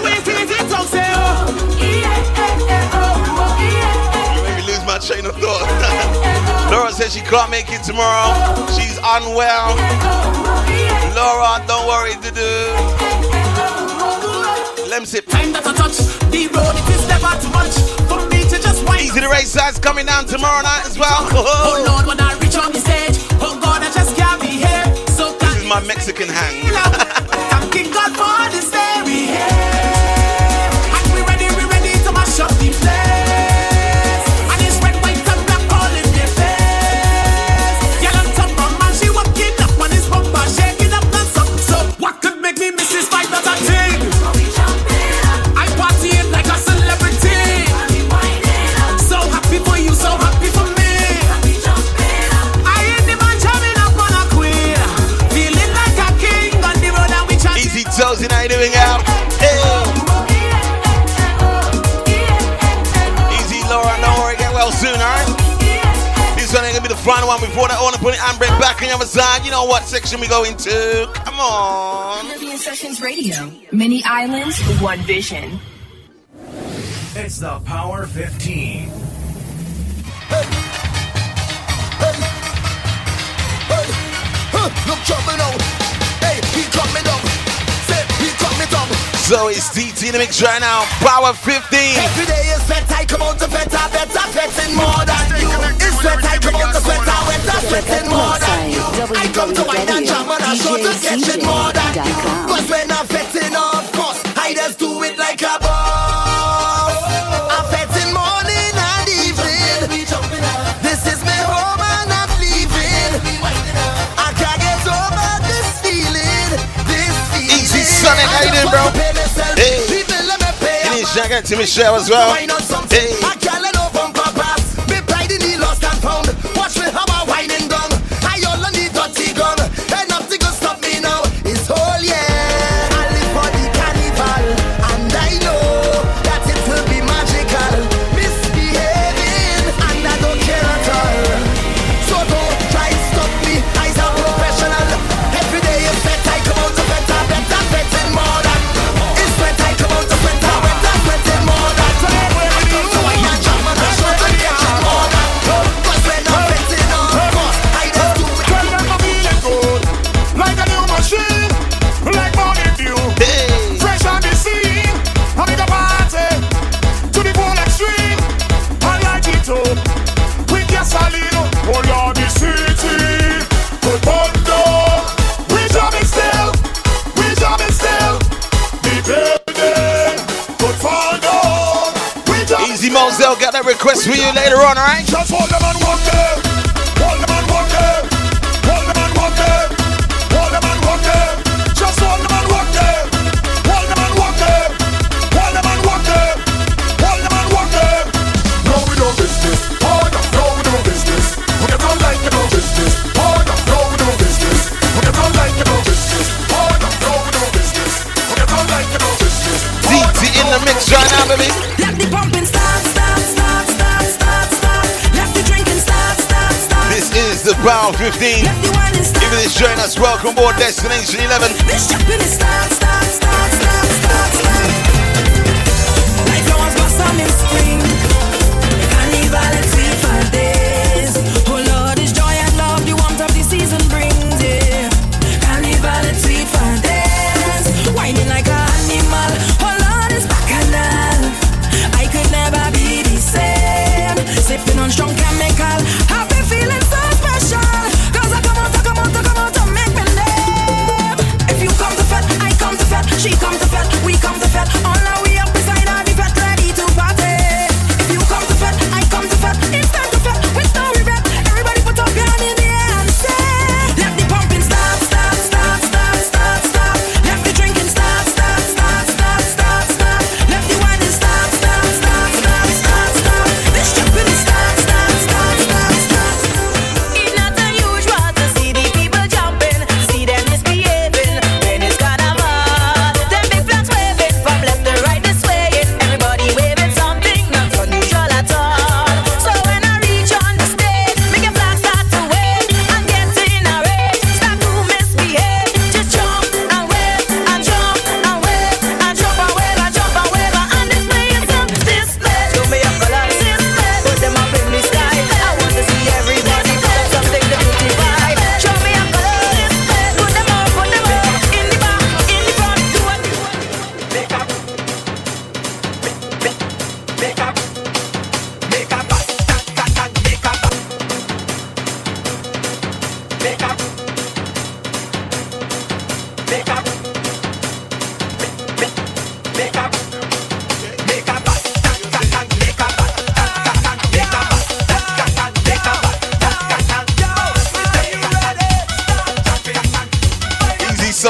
wait till it don't say oh. You made me lose my train of thought. Laura says she can't make it tomorrow. She's unwell. Laura, don't worry, do do. Lem sip. Time that I touch the road, it is never too much for me to just wait. Easy to race sides coming down tomorrow night as well. Oh Lord, when I reach on the stage, oh God, I just can't be here. So this is my Mexican hang. Thanking God for this day we have. And we ready, we ready to mash up the place. And it's red, white, and black all in their face. Y'all on top of man, she walking up on his bumper. Shaking up and something. So what could make me miss this fight that I take? I partying like a celebrity. So happy for you, so happy for me. I ain't the man jamming up on a queen. Feeling like a king on the road and we chat. Easy toes and I doing out. Final one before that, I want to put it and bring back on the other side. You know what section we go into? Come on. Caribbean Sessions Radio. Many islands, one vision. It's the Power fifteen. Hey. Hey. Hey. Huh. Look, jumping up. Hey, he coming up. Say, he coming up. So it's D T in the mix right now. Power fifteen. Every day is better. I come out to better, better, better, more than you. I come out to sweat, I went to sweating more than you. I come to wine and jam and I show to sketching more than you. Cause when I'm fetting off course, I just do it like a boss. I'm fetting morning and evening. This is my home and I'm leaving. I can't get over this feeling. This feeling. Easy Sonic, how you doing, bro? Hey, you need to get to Michelle as well. Hey. I'll get that request for you later on, all right? Just hold them and walk them. Hold them and walk them. Hold them and walk them. Hold them and walk them. Just hold them and walk them. Hold them and walk them. Hold them and walk them. Hold them and walk them. No, we don't business. Oh, no, we don't business. We get on like no business. Oh, no, we don't business. We get on like no business. Oh, no, we don't business. We get on like no business. D T in the mix right now, baby. Let the pumping start. This is the Power fifteen. Even this join us, welcome board Destination eleven. This jumping is start, start, start, start, start, start. Like flowers blossom in spring. The carnival and sweet for days. Oh Lord, it's joy and love the warmth of the season brings. Yeah. Carnival and sweet for days. Winding like an animal. Oh Lord, it's bacchanal. I could never be the same. Sipping on strong chemical. I've been feeling so special. Cause I come out, I come out, I come out to make me laugh.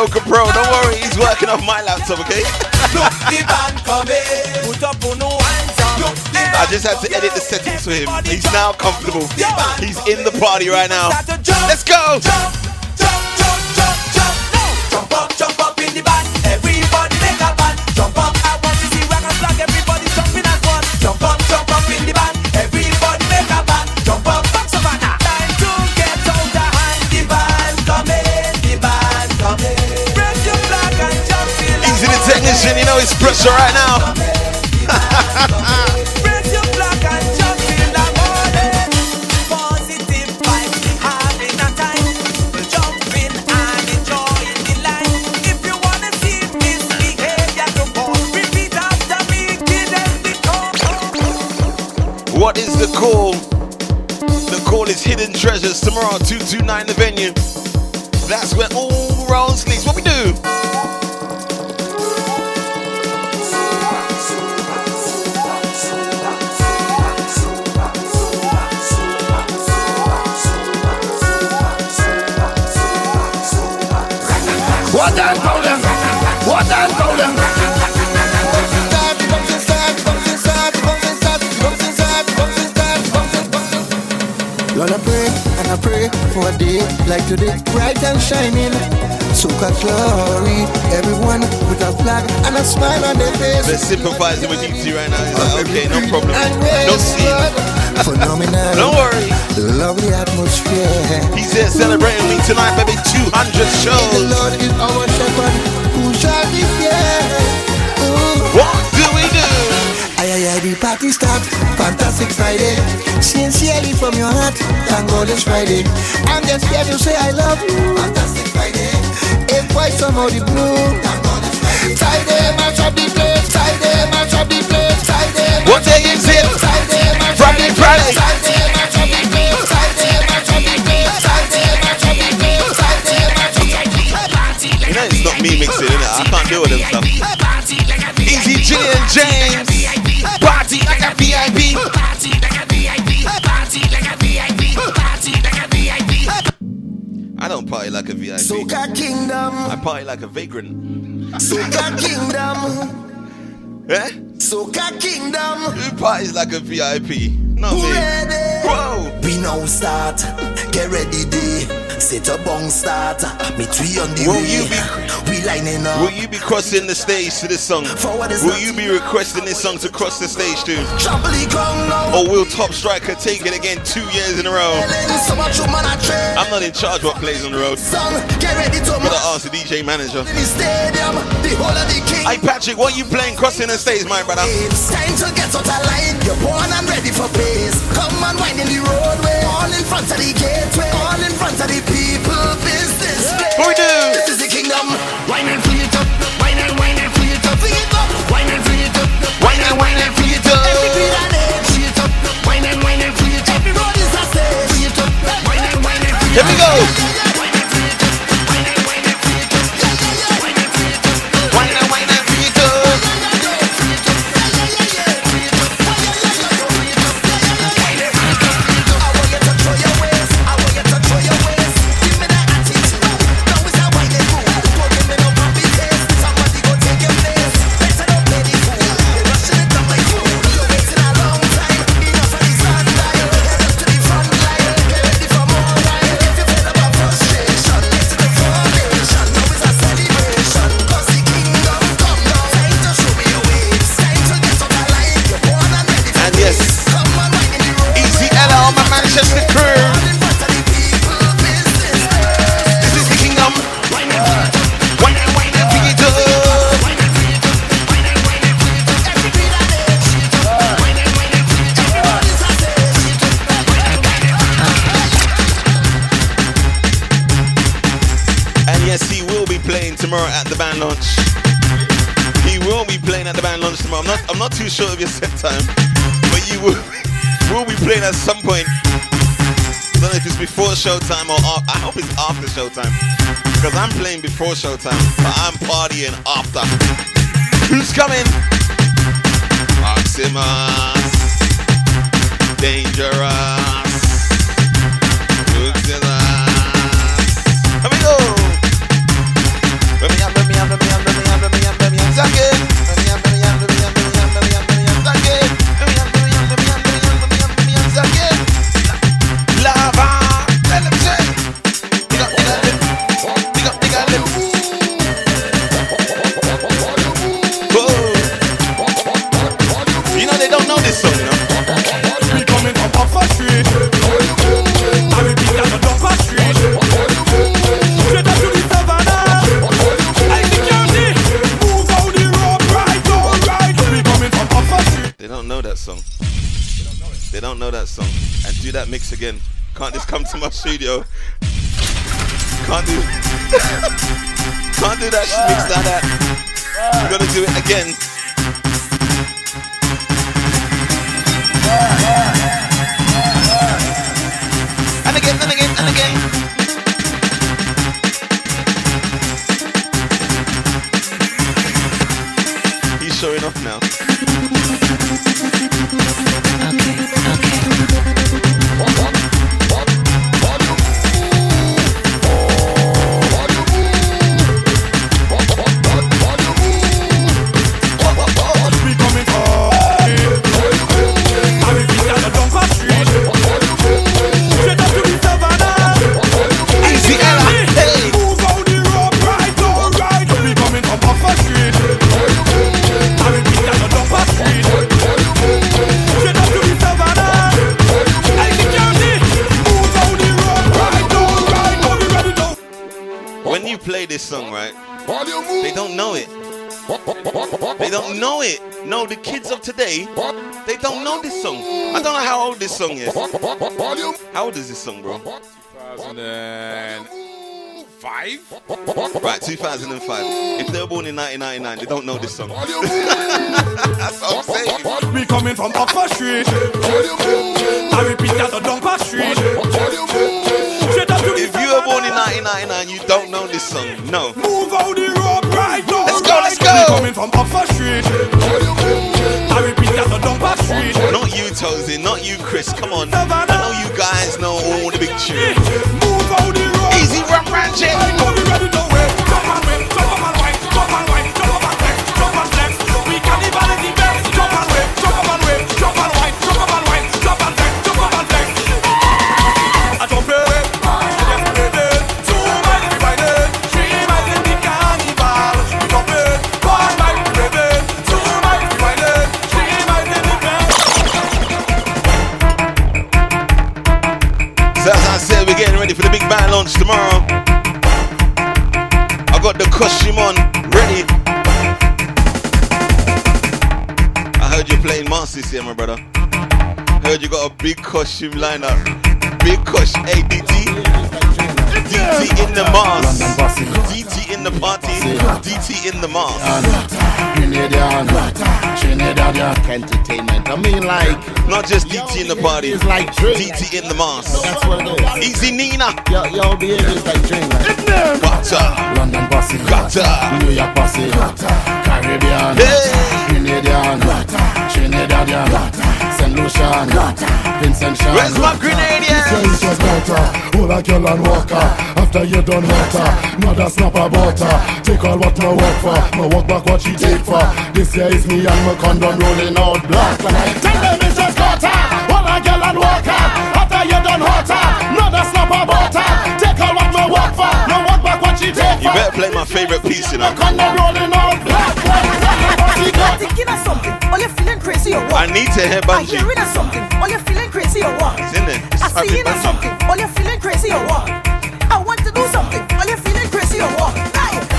Soca Pro. Don't worry, he's working off my laptop, okay? I just had to edit the settings for him. He's now comfortable. He's in the party right now. Let's go! And you know it's pressure right now. What is the call? The call is Hidden Treasures tomorrow, two two nine the venue. That's where all round sleeps. What we do? What and golden? What and golden? Inside, bumps inside, bumps inside, bumps inside, bumps inside, bumps inside, bumps inside. Lord, I pray and I pray for a day like today, bright and shining. Soca glory, everyone with a flag and a smile on their face. They're sympathizing with D T right now. He's like, okay, no problem. No sleep. Phenomenal. Don't worry. Lovely atmosphere. He's here celebrating me tonight, baby. two hundred shows. The Lord is our shepherd. Who shall be feared? What do we do? Aye, aye, aye, the party starts. Fantastic Friday. Sincerely from your heart. Thank God it's Friday. I'm just here to say I love you. Fantastic Friday. If white somehow the blue. Thank God it's Friday. Friday, match up the place. Friday, match up the place. Friday. What day is it? Friday. Friday, Friday. You know it's not me mixing, innit? I can't deal with them stuff. Easy, Gillian James. Party like a V I P. I don't party like a V I P. Soca Kingdom. I party like a vagrant. Soca Kingdom. Eh? Soca Kingdom. Who parties like a V I P? Not me. Whoa. We now start. Get ready, D. Set a bong start. Me three on the will way. You be, we lining up. Will you be crossing the stage to this song? Will you be requesting this song to cross the stage too? Or will Top Striker take it again two years in a row? I'm not in charge what plays on the road. Gotta ask the D J manager. Hey Patrick, what you playing crossing the stage, my brother? It's time to get out of line. You're born and ready for pace. Come and wind in the roadway. All in front of the gateway. All in front of the people. Business. What we do? This is the kingdom. Wine and free it up. Wine and wine and free it up. Free it up. Wine and free it up. Wine and wine and free it up. Every green and age. Free it up. Wine and wine and free it up. Every road is a stage. Free it up. Wine and wine and free it up. Here we go. Short of your set time, but you will, will be playing at some point. I don't know if it's before showtime or after. I hope it's after showtime, because I'm playing before showtime, but I'm partying after. Who's coming? Maximus, Dangerous, Uxillas. Here we go. that mix again. Can't just come to my studio. Can't do Can't do that mix like that. You gotta do it again. And again, and again, and again. He's showing off now. This song, right? They don't know it. They don't know it. No, the kids of today, they don't know this song. I don't know how old this song is. How old is this song, bro? two thousand five? Right, two thousand five. If they were born in nineteen ninety-nine, they don't know this song. That's what I'm saying. We coming from Aqua Street. I repeat that the dump street. If you were born in nineteen ninety-nine, you don't know this song. No. Move out the road right now. Let's go, let's go. Coming from Upper Street. I repeat that the Dumper Street. Not you, Tozy, not you, Chris. Come on. I know you guys know all the big tunes. Move out the road. Easy rap ratchet. Come and ready to win. Come and win. Come and win. Come and win. Come and win. Come and win. We can divide the best. Come and win. Come and win. Come and win. Come and win. Come and win. Come and win. I don't play. For the big band launch tomorrow, I got the costume on, ready. I heard you're playing Mars this year, my brother. Heard you got a big costume lineup. Big costume, hey D T, D T in the Mars, D T in the party, D T in the Mars. Trinidad, Trinidad entertainment. I mean, like. Not just D T in the party, it's like D T in the mask. That's what it is. Easy Nina. Yo, yo, the is like drink. Right? Butter. London bossy. Gutter. New York bossy. Gutter. Caribbean. Hey. Grenadian. Gutter. Trinidadian. Gutter. Saint Lucian. Gutter. Vincent Shan. Where's my Grenadian? This is better. All I kill and walker. After you done water. Mother snapper butter. Take all what my work for. My work back what she take for. This year is me and my condom rolling out black. Tell them it's just water, all a girl and walker. After you done hotter, not a slap of butter. Take all what my work for, no walk back what you take for. You better play my favorite piece, you know. Give us something, all you feeling crazy or what? I need to hear Bungie. I hear it something, all you feeling crazy or what? It's in there. It's I see it or something, all you feeling crazy or what? I want to do something, all you feeling crazy or what?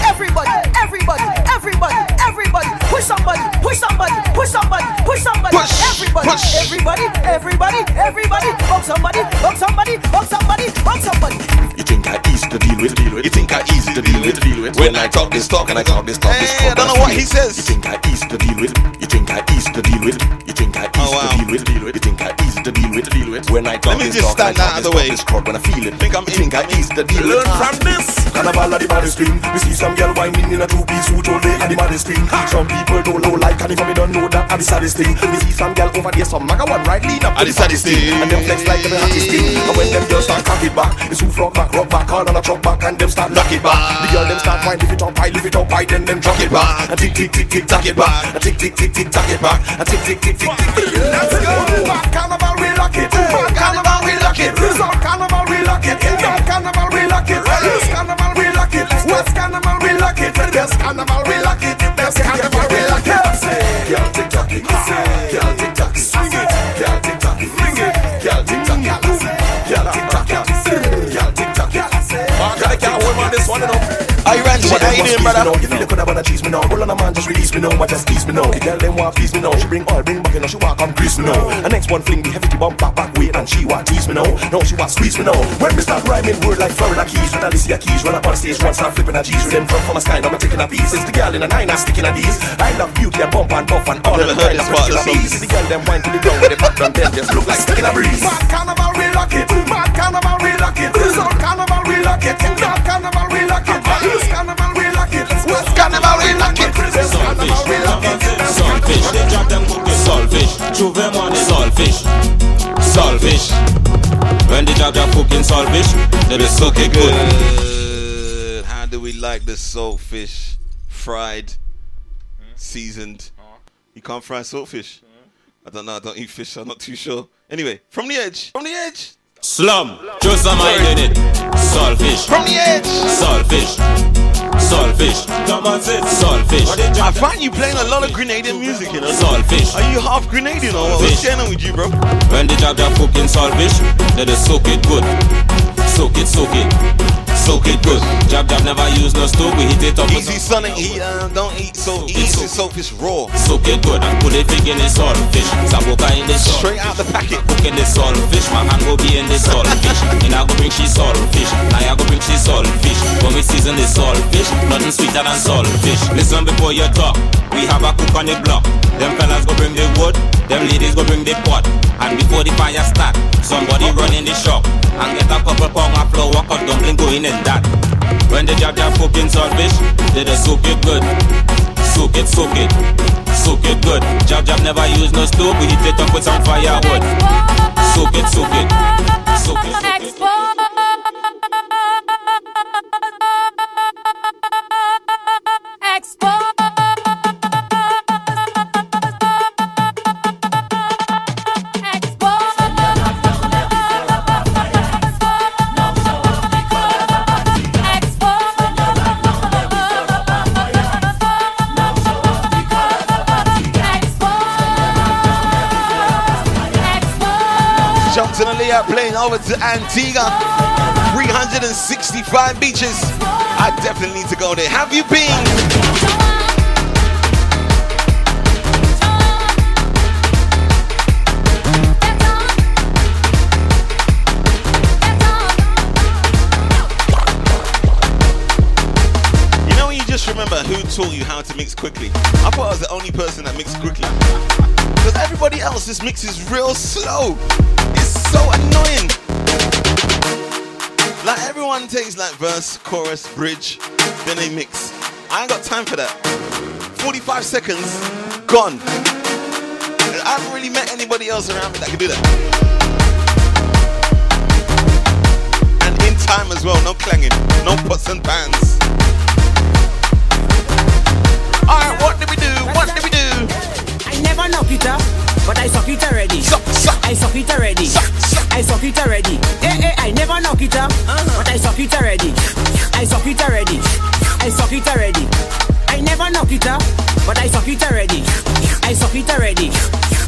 Everybody, everybody, everybody, everybody, push somebody, push somebody, push somebody, push somebody, push, everybody, push. everybody, everybody, everybody, bump somebody, bump somebody, bump somebody, bump somebody. You think I easy to deal with? You think I easy to deal with? When I talk this talk and I talk this talk, hey, this talk, I don't know what he says. You think I easy to deal with? You think I easy to deal with? You think I easy oh, wow. to deal with? You think I easy to deal with? Deal with? When I talk this talk and I talk this talk, this crowd when I feel it. Think I'm in? I easy to deal with? Learn from this. Cannibal at the body screen. We see some girl whining in a two-piece suit all day at the body screen. Some people don't know like and if I don't know that I'm the saddest thing. We see some girl over there, some maga one right lean up. I'm the saddest thing. And them flex like them the hottest thing. And when them girls start cock it back, it's who flop back, rock back, hard on a truck back, and them start knock it back. The girl them start whine, lift it up high, lift it up high, then them drop it back. And tick tick tick tick tack it back. And tick tick tick tick tack it back. And tick tick tick tick tick. Let's go. Carnival we lock it. Carnival we lock it. Carnival we lock it. Carnival we lock it. Carnival we lock it. West Carnival we lock it. Best Carnival we lock it. Best Carnival we lock it. Girl tick tock it, girl tick tock it, swing it. Girl tick tock it, swing it. Girl tick tock it, girl tick tock it, girl tick tock it. I gotta get hold on this one and up. I ran to it. how you doing, brother? You feel the cut about the cheese me now. Roll on a man, just release me now. Watch us tease me now. The girl them want please me now. She bring oil, bring back and she walk on grease me now. The next one fling the heavy bump back back weight and she want tease me now. Now she want squeeze me now. When we start rhyming, word like Florida Keys. When I listen to keys, run up on stage, one start flipping a G's. With them from from a sky, now I'm taking a piece. It's the girl in a nine, I'm sticking a D's. I love beauty, I bump and buff and all of the kind of particular bees. The girl them wine to the ground with the back from them just look like sticking a breeze. Mad carnival, we lock it. Mad carnival, we lock it. Sound carnival, we lock it. Dark carnival, we lock it. Loose carnival, we lock it. West carnival, we lock it. Carnival, we lock it. Saltfish, they drop them cook with saltfish. Trouvez-moi des saltfish. Saltfish. When they drop them cooking saltfish, they be so good. How do we like the saltfish? Fried, seasoned. You can't fry saltfish. I don't know, I don't eat fish, I'm not too sure. Anyway, from the edge, from the edge. Slum, just am I in it. Saltfish. From the edge. Saltfish. Saltfish. Saltfish. I find you playing a lot of Grenadian music, you know. Saltfish. Are you half Grenadian or what? What's going on with you, bro? When they have their cooking saltfish, they just soak it good. Soak it, soak it. Soak it good. Jab jab never use no stove. We hit it up. Easy sunny eat. Uh, don't eat so soak easy. Saltfish raw. Soak it good. And put it big in the saltfish. Saboka in the saltfish. Straight out the packet. Cooking the saltfish. My hand go be in the saltfish. And I go bring she saltfish. Now I go bring she saltfish. When we season the saltfish, nothing sweeter than saltfish. Listen before you talk. We have a cook on the block. Them fellas go bring the wood. Them ladies go bring the pot. And before the fire start, somebody run in the shop and get a couple pound of flour, cut dumpling go in. That when they jab their fucking saltfish, they just soak it good. Soak it, soak it, soak it good. Jab jab never use no stove, we hit it up with some firewood. Soak it, soak it, soak it, soak it. Expo. Expo. Johnson and Leah playing over to Antigua. three hundred sixty-five beaches. I definitely need to go there. Have you been? Remember who taught you how to mix quickly? I thought I was the only person that mixed quickly. Because everybody else just mixes real slow. It's so annoying. Like everyone takes like verse, chorus, bridge, then they mix. I ain't got time for that. forty-five seconds, gone. I haven't really met anybody else around me that can do that. And in time as well, no clanging, no pots and pans. Alright, what did we do? What did we do? I never knock it up, but I suck it already. Suck, suck. I suck it already. Suck, suck. I suck it already. Eh, eh, I never knock it up, uh-huh. but I suck it already. I suck it already. I suck it already. I never knock it up, but I suck it already. I suck it already.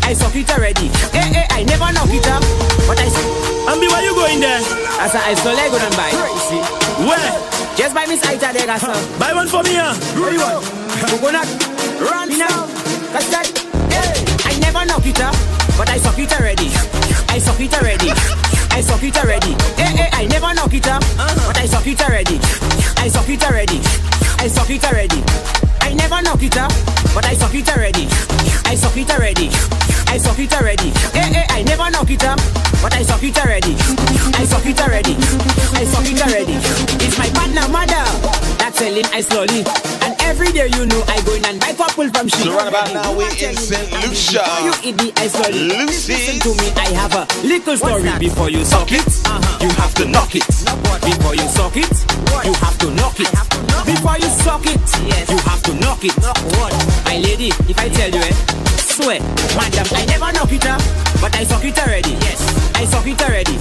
I suck it already. Eh, eh, I never knock it up, but I suck. And be where you going there? As I saw Lego and buy. Where? Just buy Miss Aita there, got some. Buy one for me, huh? Really one. We're gonna run now, cause that, yeah. I never knock it up, but I suck it already. I suck it already. I suck it already. Hey, hey, I never knock it up, uh-huh. but I suck it already. I suck it already. I suck it already. I never knock it up, but I suck it already. I suck it already. I suck it already. Hey, hey, I never knock it up, but I suck it already. I suck it already. I suck it already. It's my partner, mother. That's selling I slowly. Every day you know I go in and buy purple from she. So right about now we're in Saint Lucia. You eat the ice lolly. Listen to me, I have a little story. Before you suck it, uh-huh. you have to knock it. Before you suck it, what? You have to knock it. To knock Before you suck it, yes. you have to knock it. Knock what? My lady, if I tell you it, eh, swear, madam, I never knock it up, but I suck it already. Yes, I suck it already.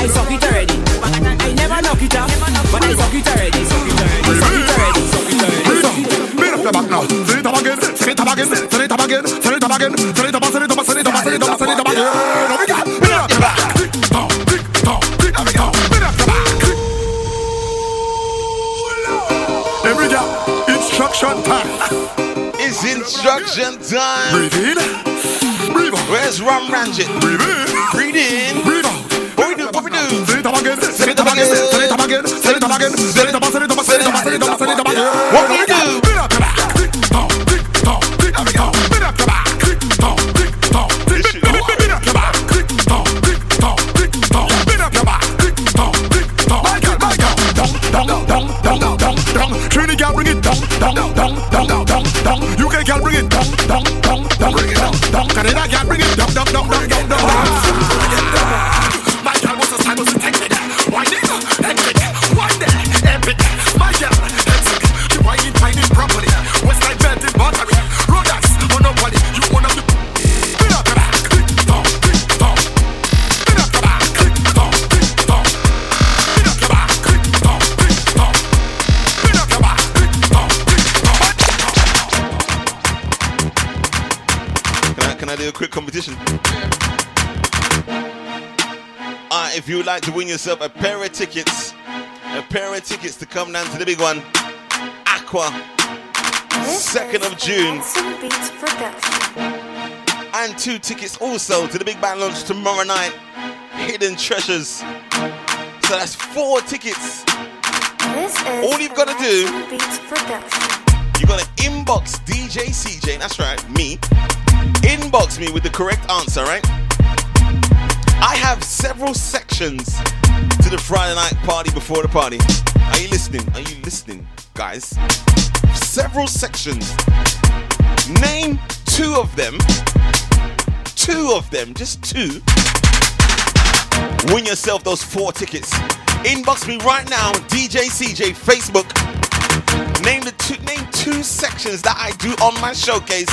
I suck it already. I never knock it up, but I suck it already. Suck it already. Suck it already. Suck it already. Back now, turn it up again, turn it up again, turn it up again, turn it up again, turn it up, turn it up, turn it up, turn it up, turn it up again. Oh my God! Bring up your back, bring down, bring down, bring up your back. Every job. instruction time. It's instruction time. Breathe in. Breathe out. Where's Ram Ranjit? Breathe in. Breathe in. Breathe out. What we do? What we do? Set it up again. Set it up again. Set it up again. Set it up again. Set it up. Set it up. Set it up. Set it up. Set it up. What we do? If you would like to win yourself a pair of tickets, a pair of tickets to come down to the big one, Aqua, second of June, and two tickets also to the big band launch tomorrow night, Hidden Treasures. So that's four tickets. All you've got to do, you've got to inbox D J C J, that's right, me, inbox me with the correct answer, right? I have several sections to the Friday night party before the party. Are you listening? Are you listening, guys? Several sections. Name two of them. Two of them, just two. Win yourself those four tickets. Inbox me right now, D J C J, Facebook. Name the two, name two sections that I do on my showcase.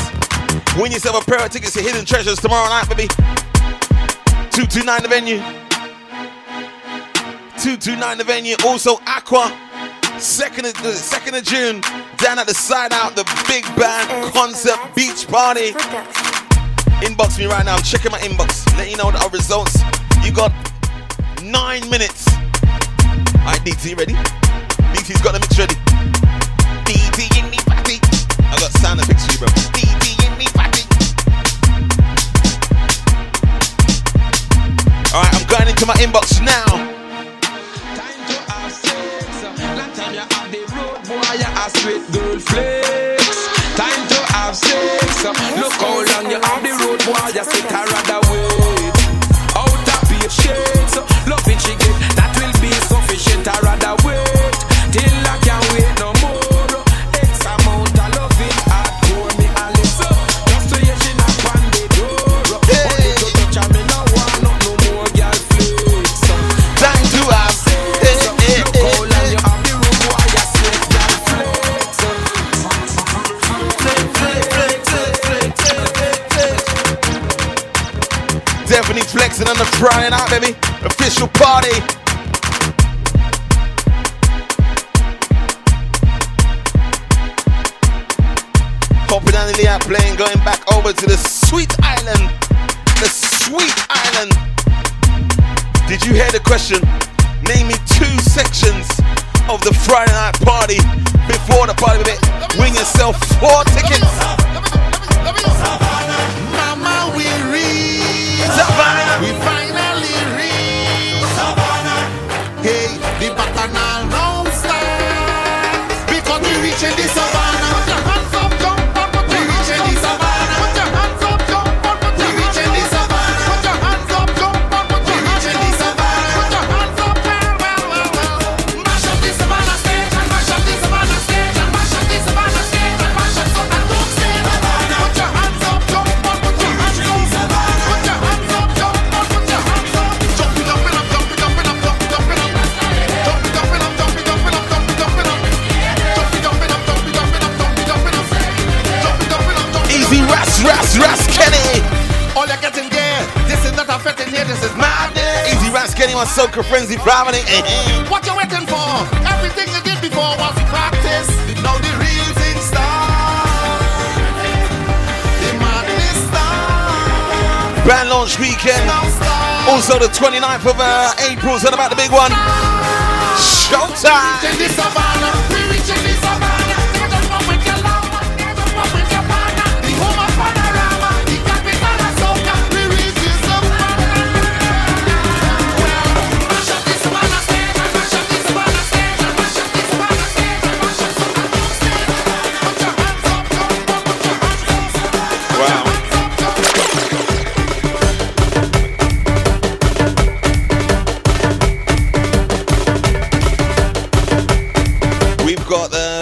Win yourself a pair of tickets to Hidden Treasures tomorrow night, baby. two two nine the venue. two two nine the venue. Also Aqua, second of June, down at the Side Out, the big band concept beach party. Inbox me right now. I'm checking my inbox. Let you know our results. You got nine minutes. Alright, D T ready? D T's got the mix ready. D T in me party. I got sound effects for you, bro. D T in me party. Alright, I'm going into my inbox now. Time to have sex. Long time you have the road, boy, you have sweet girl flex. Time to have sex. Look how long you have the road, boy, you sit her rather wait. Out of patience, love it she get, that will be sufficient. I rather wait, till I can't wait no more. X amount of loving, I pour me a little. Just to hear she knock on the door. Only to touch her, me no one. Definitely flexing on the Friday night, baby. Official party. Popping down the airplane, going back over to the sweet island. The sweet island. Did you hear the question? Name me two sections of the Friday night party before the party, baby. Win yourself four tickets. Mama, we read. Savannah, we finally reach Savannah. Hey, the battle now don't stop because we're reaching the Savannah. Put your hands up, jump up, we're reaching the Savannah. Put your hands up, jump up, we're reaching the Savannah. Put your hands up, jump up, we're reaching the Savannah. Put your hands up, mash up the Savannah stage and mash up the Savannah stage and mash up the Savannah stage and mash up the Savannah stage. Put your hands up, jump up, we're reaching the Savannah. Ras, Ras, Kenny. All you're getting there. This is not affecting here. This is madness. Easy Ras, Kenny on Soca Frenzy Family. What you waiting for? Everything you did before was practice. Now the real thing starts. The madness starts. Brand launch weekend. Also the twenty-ninth of uh, April. So about the big one. Showtime. We reaching the Savannah. We reaching the Savannah.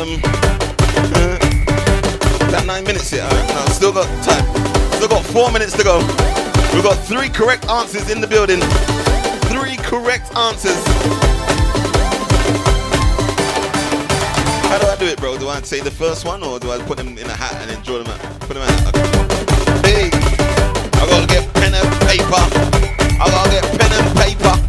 um, uh, about nine minutes here. Right, no, still got time. Still got four minutes to go. We've got three correct answers in the building. Three correct answers. How do I do it, bro? Do I say the first one, or do I put them in a hat and then draw them out? Put them out. Okay. Hey, I gotta get pen and paper. I gotta get pen and paper.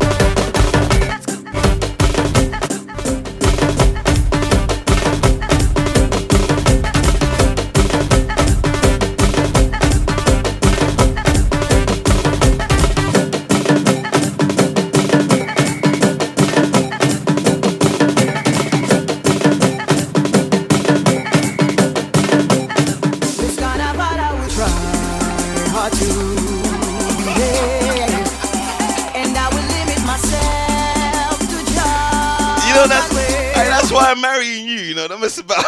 About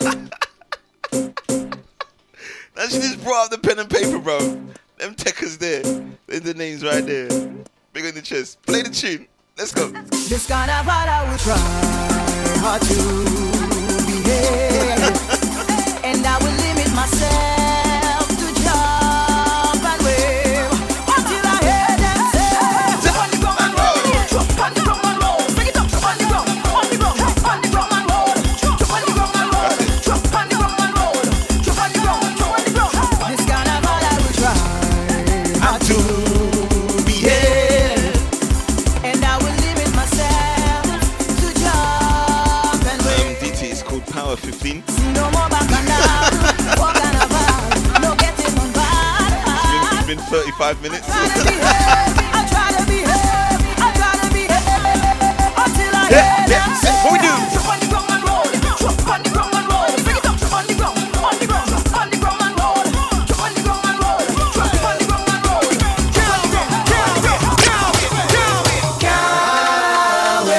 that she just brought up the pen and paper, bro. Them techers there, there's the names right there. Big on the chest. Play the tune. Let's go. This kind of what I would try hard to behave, and I will limit myself to jump and wave until I hear them say, "Jump on the ground and roll, jump on the ground and roll, bring it up, jump on the ground." fifteen. No more it's, been, it's been thirty-five minutes. I try to be heavy. I try to be heavy. Until I yeah, yeah. That's what we do. Trump on the ground and roll. Trump on the ground and roll. Bring it up. Trump on the ground. On the ground. On the ground and roll. Trump on the ground and roll. Trump on the ground and roll. Count it. Count it. Count it. Count it. Count it.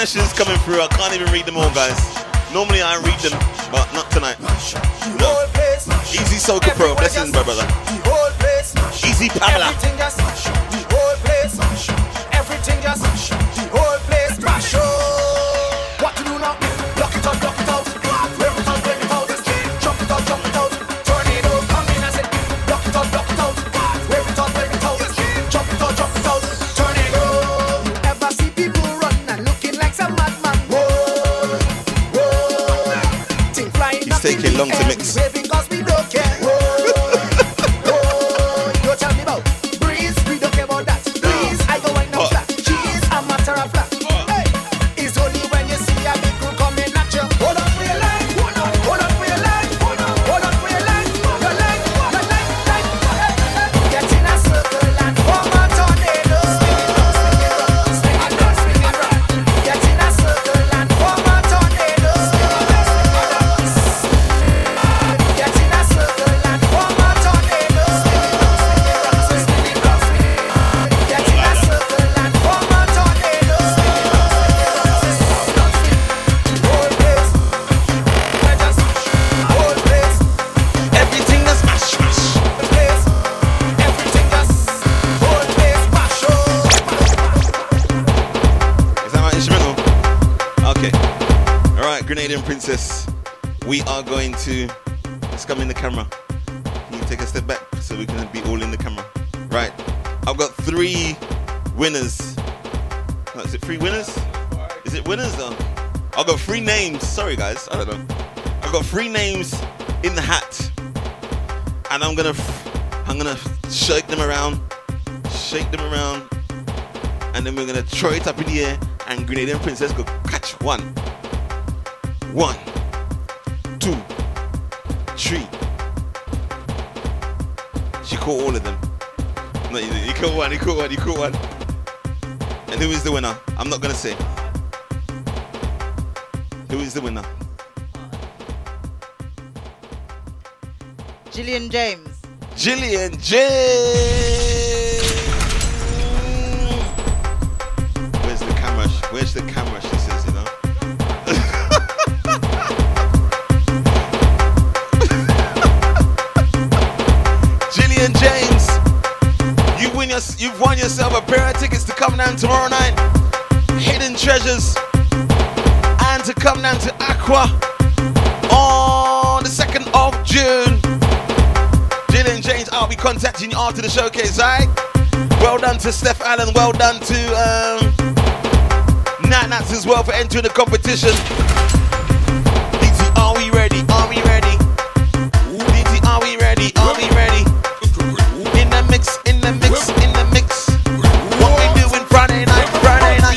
Messages coming through, I can't even read them all, guys. Normally I read them, but not tonight. No. Easy Soca Pro, blessings, my brother. Easy Pamela. Because we don't care. Oh, oh, you're talking about breeze. Caribbean princess. We are going to, let's come in the camera. Can you take a step back so we can be all in the camera? Right, I've got three winners. Oh, is it three winners? Is it winners though? I've got three names. Sorry guys, I don't know. I've got three names in the hat, and I'm gonna, I'm gonna shake them around, shake them around, and then we're gonna throw it up in the air, and Grenadian princess go catch one. One, two, three. She caught all of them. No, you, you caught one, you caught one, you caught one. And who is the winner? I'm not gonna say. Who is the winner? Gillian James. Gillian James. Where's the camera? Where's the camera? She says, you know. Gillian James, you win your, you've won yourself a pair of tickets to come down tomorrow night. Hidden Treasures. And to come down to Aqua on the second of June. Gillian James, I'll be contacting you after the showcase, alright? Well done to Steph Allen, well done to um, NatNats as well for entering the competition. D T, are we ready? Are we ready? D T, are we ready? Are we ready? In the mix, in the mix, in the mix. What we doing Friday night, Friday night?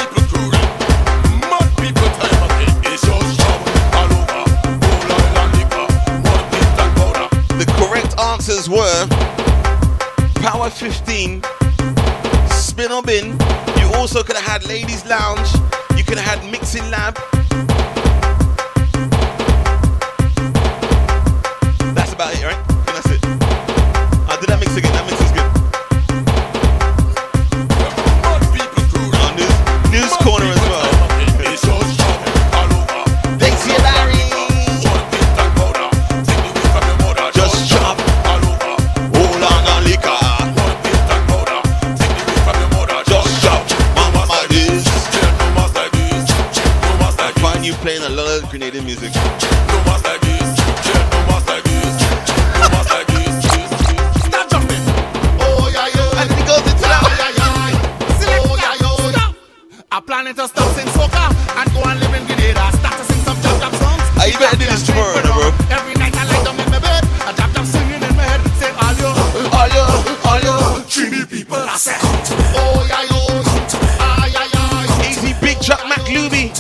Answers were Power fifteen, Spin or Bin. You also could have had Ladies Lounge, you could have had Mixing Lab. That's about it, right? That's it. I did that mix again, that mix is good. Oh, news, news Corner as well. Playing a lot of Grenadian music. Stop jumping. Oh yeah yeah. And it goes into that. Oh yeah yeah. Stop. Our planet has stopped singing soca and go and live in Grenada. Start to sing some jump jump songs. I you better do this tomorrow, bro. Every night I lie down in my bed. I jump jump singing in my head. Say all yo, all yo, all yo. Trini people, I say. Oh yeah yeah. Ah yeah yeah. Easy big truck, Mac Luby.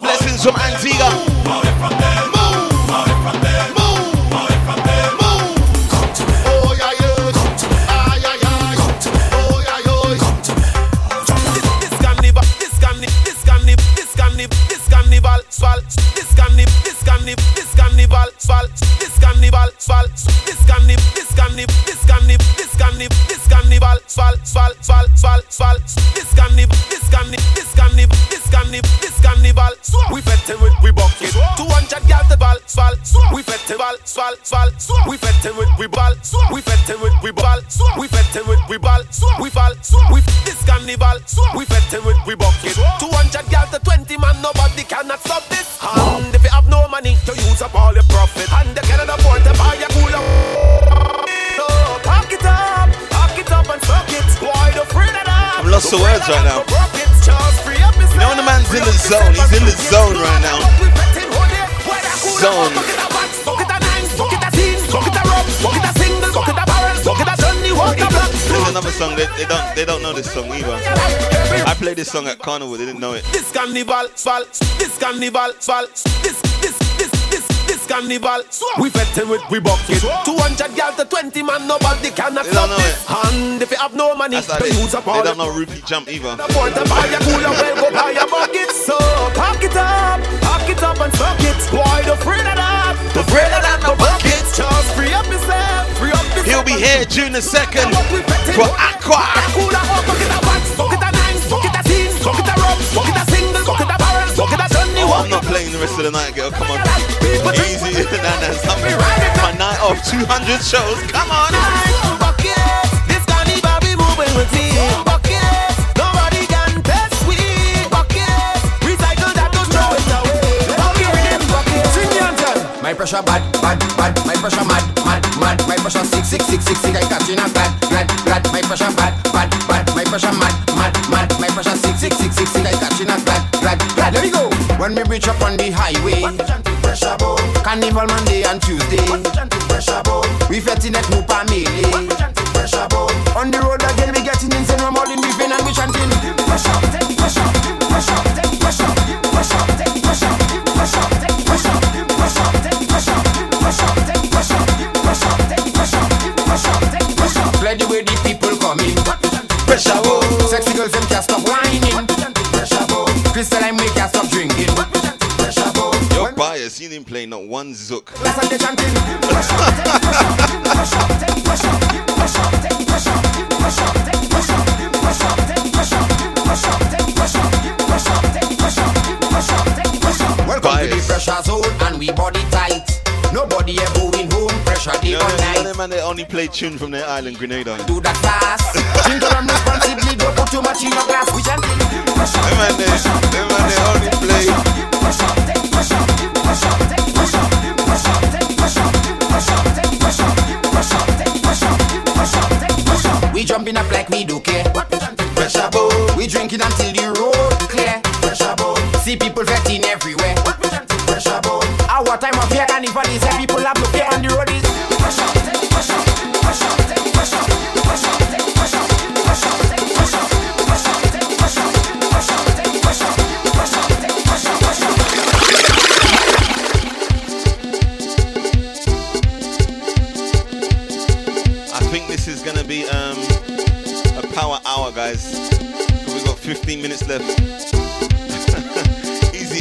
Blessings from Antigua. Move it from there. Move. Move it from there. Move. Move it from there. Move. Come to me. Oh yeah yeah. Come to me. Ah yeah yeah. Come to me. Oh yeah yeah. Come to me. This carnival, this carnival, this carnival, this carnival, this carnival, swal. This carnival, this carnival, this carnival, swal. This carnival, swal. This carnival, this carnival, this carnival, this carnival, this carnival, swal, swal, swal, swal, swal. This carnival, this carnival, this carnival, this carnival, this carnival. We fettin' with we bucket, two hundred gal the ball, swal. We fettin' ball, swal, swal. We fettin' with we ball, we fettin' with we ball, we fettin' with we ball, we fall. We this carnival, we fettin' with we bucket, two hundred gal the twenty man, nobody cannot stop this. And if you have no money, you use up all your profit, and they cannot afford to buy your cooler. So pack it up, pack it up and fuck it. Why the free that up? I'm lost for words right now. You know when the man's in the zone, he's in the zone right now. Zone. There's another song, they, they don't they don't know this song either. I played this song at Carnival, they didn't know it. This carnival, this carnival, this this this this this carnival. We fettin' with we bucket, two hundred gal to twenty man, nobody cannot stop this. And if you have no money, they use up all. They don't know Ruby Jump either. So pack it up, pack it up and fuck it. Why the free that up? The free that up, the bucket. Just free up yourself, free up yourself. He'll be here June the second for Aqua. Oh, I'm not playing the rest of the night, girl. Come on. Easy. nah, nah, something. My night off, two hundred shows. Come on. This carnival be moving with me. Nobody can test we. Recycle that, don't throw it away. pressure mad, mad, mad. My pressure six, six, six, six, six. I catching a glad, glad, glad. Let me go. When we reach up on the highway, pressure bone. Carnival Monday and Tuesday, pressure bone. We fetting at Mupa Melee, pressure bone. On the road again, we getting insane. We're molding, we pain and we chanting. Pressure, pressure, pressure, pressure, pressure, pressure, pressure, pressure, pressure, pressure, pressure, pressure, let the way the people come in. Pressure oh. Sexy girls them can't stop whining. Pressure oh. Crystalline we can't stop drinking. Pressure oh. Your bias, you didn't play not one zook. Pressure pressure pressure. Welcome bias. To the pressure zone and we body tight. Nobody ever win home pressure day yeah, or night. You know them and they only play tune from their island, Grenada. Do that fast. Think I'm responsibly, don't put too much in your glass. We can't them and they, them and they only play. We jumping up like we don't care. Pressure bone. We drinking until the road clear. Pressure bone. See people vetting everywhere. Pressure bone. Our time of year carnival is and people have no fear on the road is pressure, pressure, pressure, pressure, pressure, pressure, pressure. I think this is gonna be um a power hour, guys. We've got fifteen minutes left.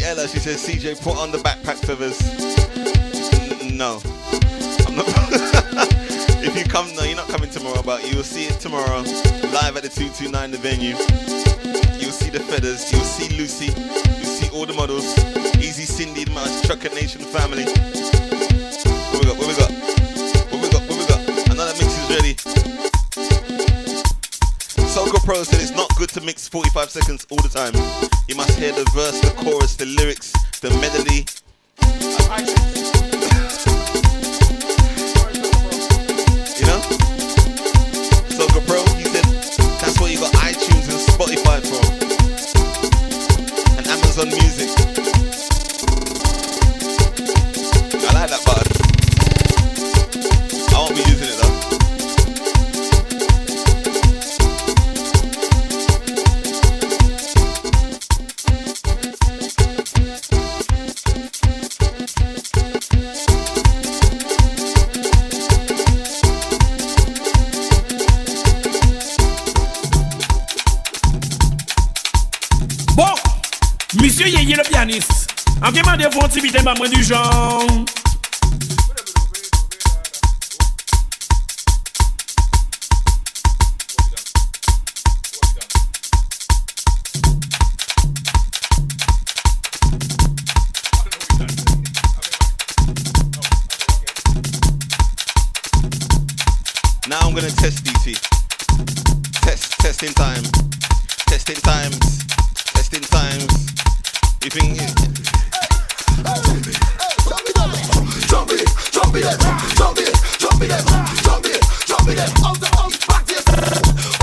Ella, she says, C J, put on the backpack feathers. N- no. I'm not. If you come, no, you're not coming tomorrow, but you will see it tomorrow, live at the two two nine, the venue. You'll see the feathers, you'll see Lucy, you'll see all the models, Easy Cindy, the Mas, Chocolate Nation family. What we got, what we got, what we got, what we got? I know that mix is ready. Soca Pro said it's not good to mix forty-five seconds all the time. You must hear the verse, the chorus, the lyrics, the melody. You know? Soca Pro, he said that's what you got iTunes and Spotify for. And Amazon Music. I like that button. I won't be using it though. Monsieur Yeye le pianiste, en quel moment vous activité ma moi du genre? Now I'm gonna test D T. Test, testing time, testing times, testing times. You think it? Jump it, jump it, jump it, jump it, jump it, jump it, out the out practice.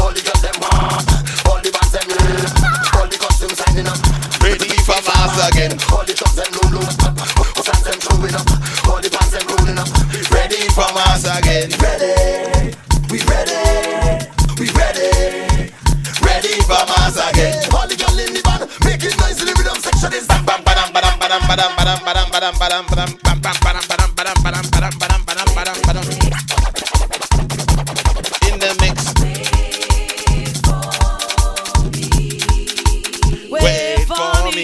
All the girls them want, all the bands them love, all the costumes signing up, ready for mass again. All the clubs them roll up, all the bands them throwing up, all the bands them rolling up, ready for mass again. Ready, we ready, we ready, ready for mass again. All the girls in the band making noise in the rhythm section. Is bam bam bam bam bam bam bam bam bam bam bam bam bam bam bam bam bam bam. In the mix. Wait for me. Wait for me.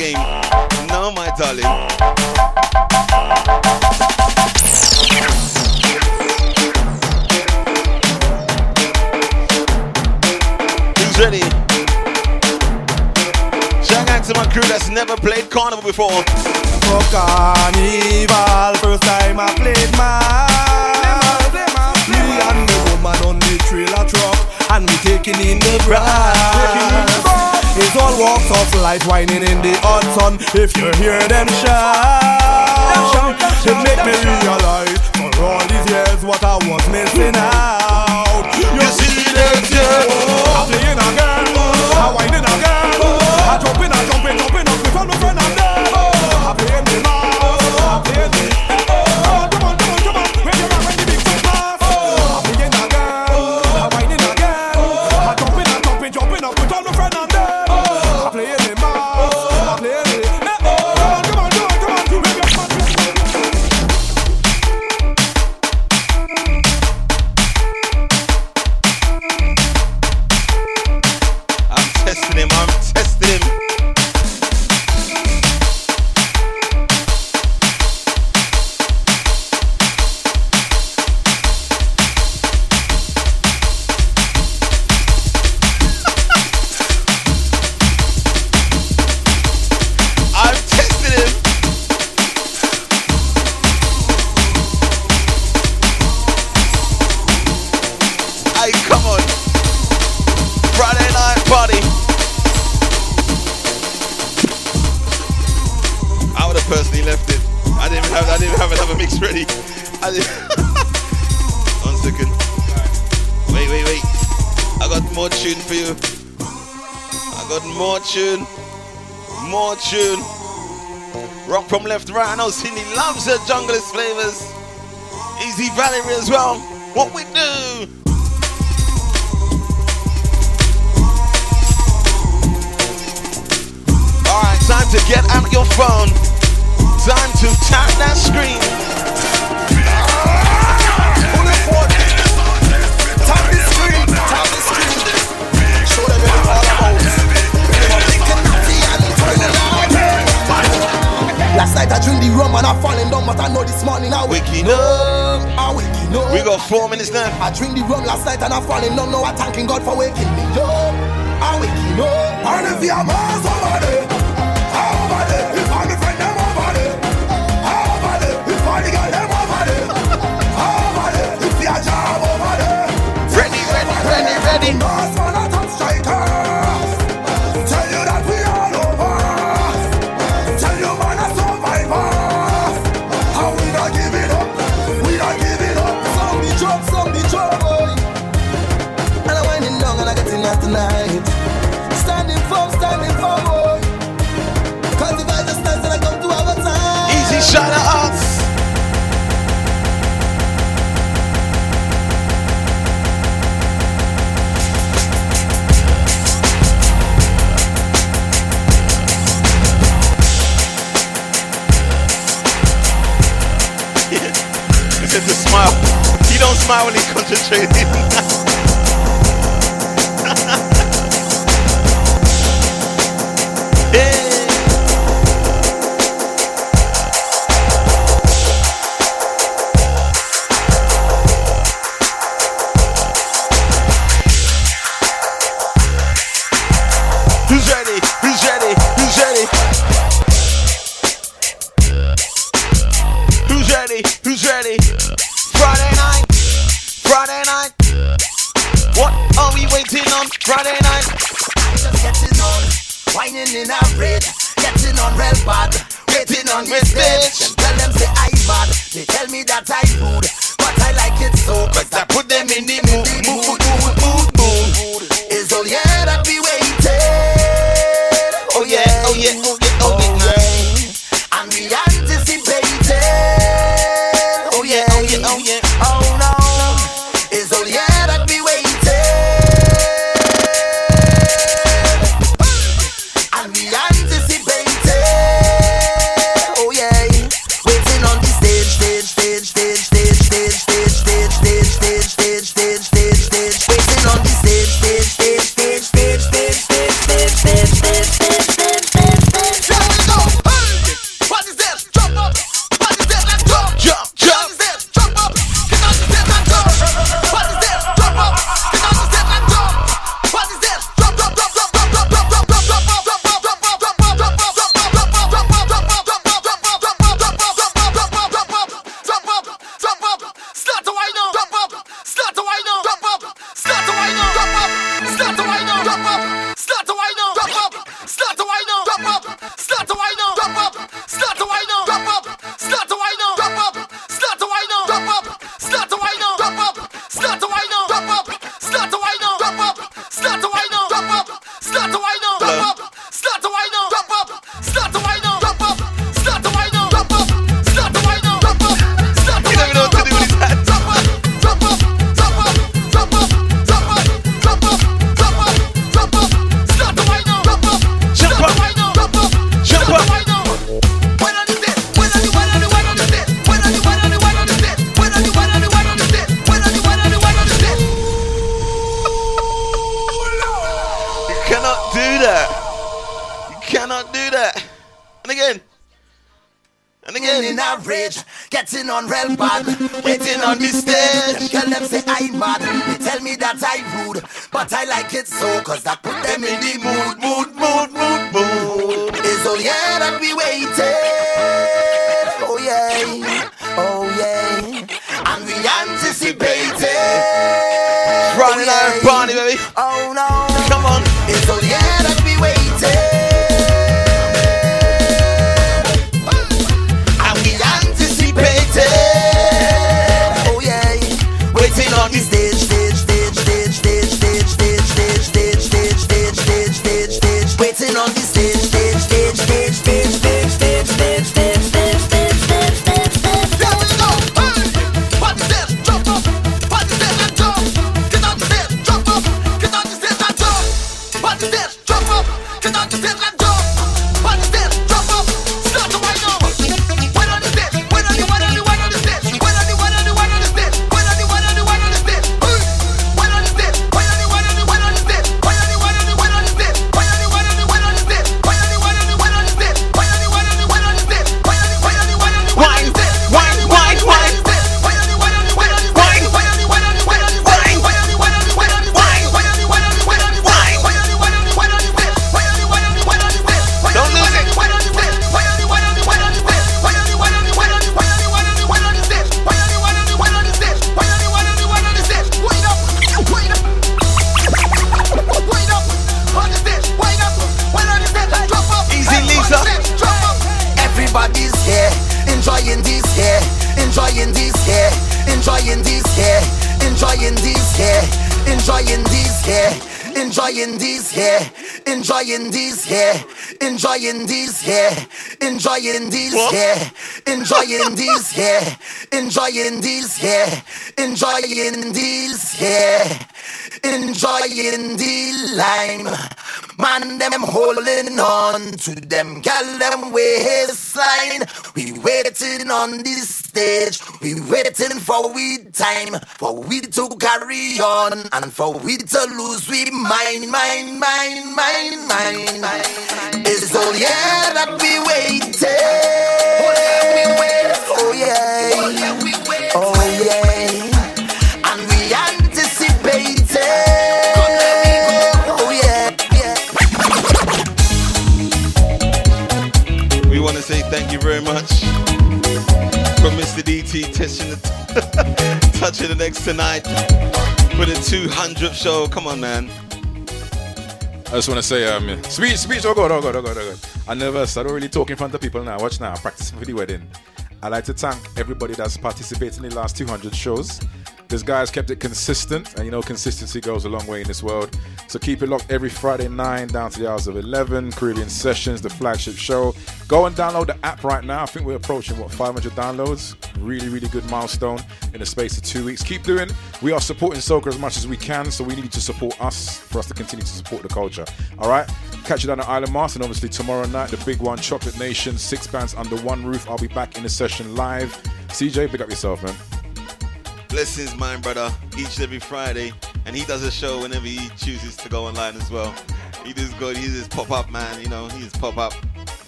Game. No, my darling. carnival before? For carnival, first time I played my me and the woman on the trailer truck, and me taking in the bride. It's all walks of life, whining in the hot sun. If you hear them shout, it make me realize for all these years what I was missing out. You see them here, I'm playing again, I'm whining again, I'm jumping, I'm jumping, jumping up with all my friends and them. I'm playing the mouse, I'm playing the oh, come on, come on, come on, when you're around the big fat pass. I'm playing again, I'm whining again, I'm jumping, I'm jumping, jumping up with all my friends and them. Tune, more tune. Rock from left to right. I know Cindy loves her junglist flavors. Easy Valerie as well. What we do? All right, time to get out your phone. Time to tap that screen. Tap the screen. Tap the screen. Show them what it's all about. Last night I dreamed the rum and I falling down, but I know this morning I waking up. I waking up. We got four minutes left. I dreamed the rum last night and I falling down. Now I thanking God for waking me up. I waking up. And if you're miles over there, I'm over there. If I'm friend, them over there. I'm over there. If I got them over there. I'm over there. If you're job over there. Ready, ready, ready, ready. Last man I top strikers. Tell you that we all over. Tell you man I survivor. How we not give it up. We not give it up. Some the job, some the job, boy. And I'm winding down and I getting out tonight. Standing firm, standing firm, boy. Cause if I just stand and I come to our time. Easy shout out. To smile. He don't smile when he's concentrated. Yeah. Who's ready? Who's ready? Who's ready? Who's ready? Who's ready? Friday night, Friday night. What are we waiting on? Friday night. Just getting on, whining in our red, getting on real bad, waiting on this bitch. Tell them say I bad, they tell me that I rude, but I like it so. Cause I put them in the mood, mood, mood, mood, mood. It's all yeah that we waited. Oh yeah, oh yeah, oh yeah, oh yeah. And we anticipated. Oh yeah, oh no, it's all yeah that we waited, and we anticipated. Oh yeah, waiting on the stage, stage, stage, stage, stage, stage, stage, stage, stage, stage, stage, stage, stage, stage, waiting on the stage, stage, stage, stage, stage, stage, stage, stage, stage, stage, stage, stage, stage, stage, stage. Let's go! What is that? Jump up! What is that? Let's jump! Jump! Jump! Jump up! man in a rage, getting on real bad, waiting on me stage. Tell them say I'm mad, they tell me that I rude, but I like it so, cause that put them in the mood, mood, mood, mood, mood. It's all yeah that we waited, oh yeah, oh yeah, and we anticipated. Running out of Barney, baby. Oh no, come on. It's all yeah that we waited. Enjoying this, yeah. Enjoying this, yeah. Enjoying the lime. Man, them holding on to them. Girl, them waistline. We waiting on this stage. We waiting for we time. For we to carry on. And for we to lose we mind, mind, mind, mind, mind, mind. It's all yeah that we waited. Oh yeah, oh yeah, we wait. Oh yeah, and we anticipated. Oh yeah, yeah. We want to say thank you very much from Mister D T touching the t- touching the next tonight for the two hundredth show. Come on, man. I just want to say, um, speech, speech. Oh God, oh God, oh God, oh God. I never. I don't really talk in front of people now. Watch now. Practicing for the wedding. I'd like to thank everybody that's participated in the last two hundred shows. This guy's kept it consistent, and you know consistency goes a long way in this world. So keep it locked every Friday nine down to the hours of eleven. Caribbean Sessions, the flagship show. Go and download the app right now. I think we're approaching, what, five hundred downloads? Really, really good milestone in the space of two weeks. Keep doing. We are supporting Soca as much as we can, so we need you to support us for us to continue to support the culture. All right? Catch you down at Island Mas, and obviously tomorrow night, the big one, Chocolate Nation, six bands under one roof. I'll be back in the session live. C J, pick up yourself, man. Blessings, mine, brother, each and every Friday. And he does a show whenever he chooses to go online as well. He does good. He just pop up, man. You know, he just pop up.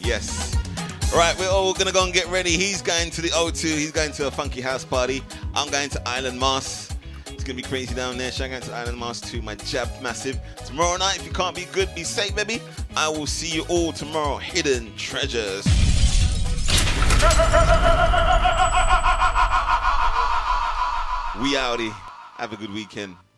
Yes. All right, we're all going to go and get ready. He's going to the O two. He's going to a funky house party. I'm going to Island Mas. It's going to be crazy down there. Shout out to Island Mas too. My jab massive. Tomorrow night, if you can't be good, be safe, baby. I will see you all tomorrow. Hidden Treasures. We outie. Have a good weekend.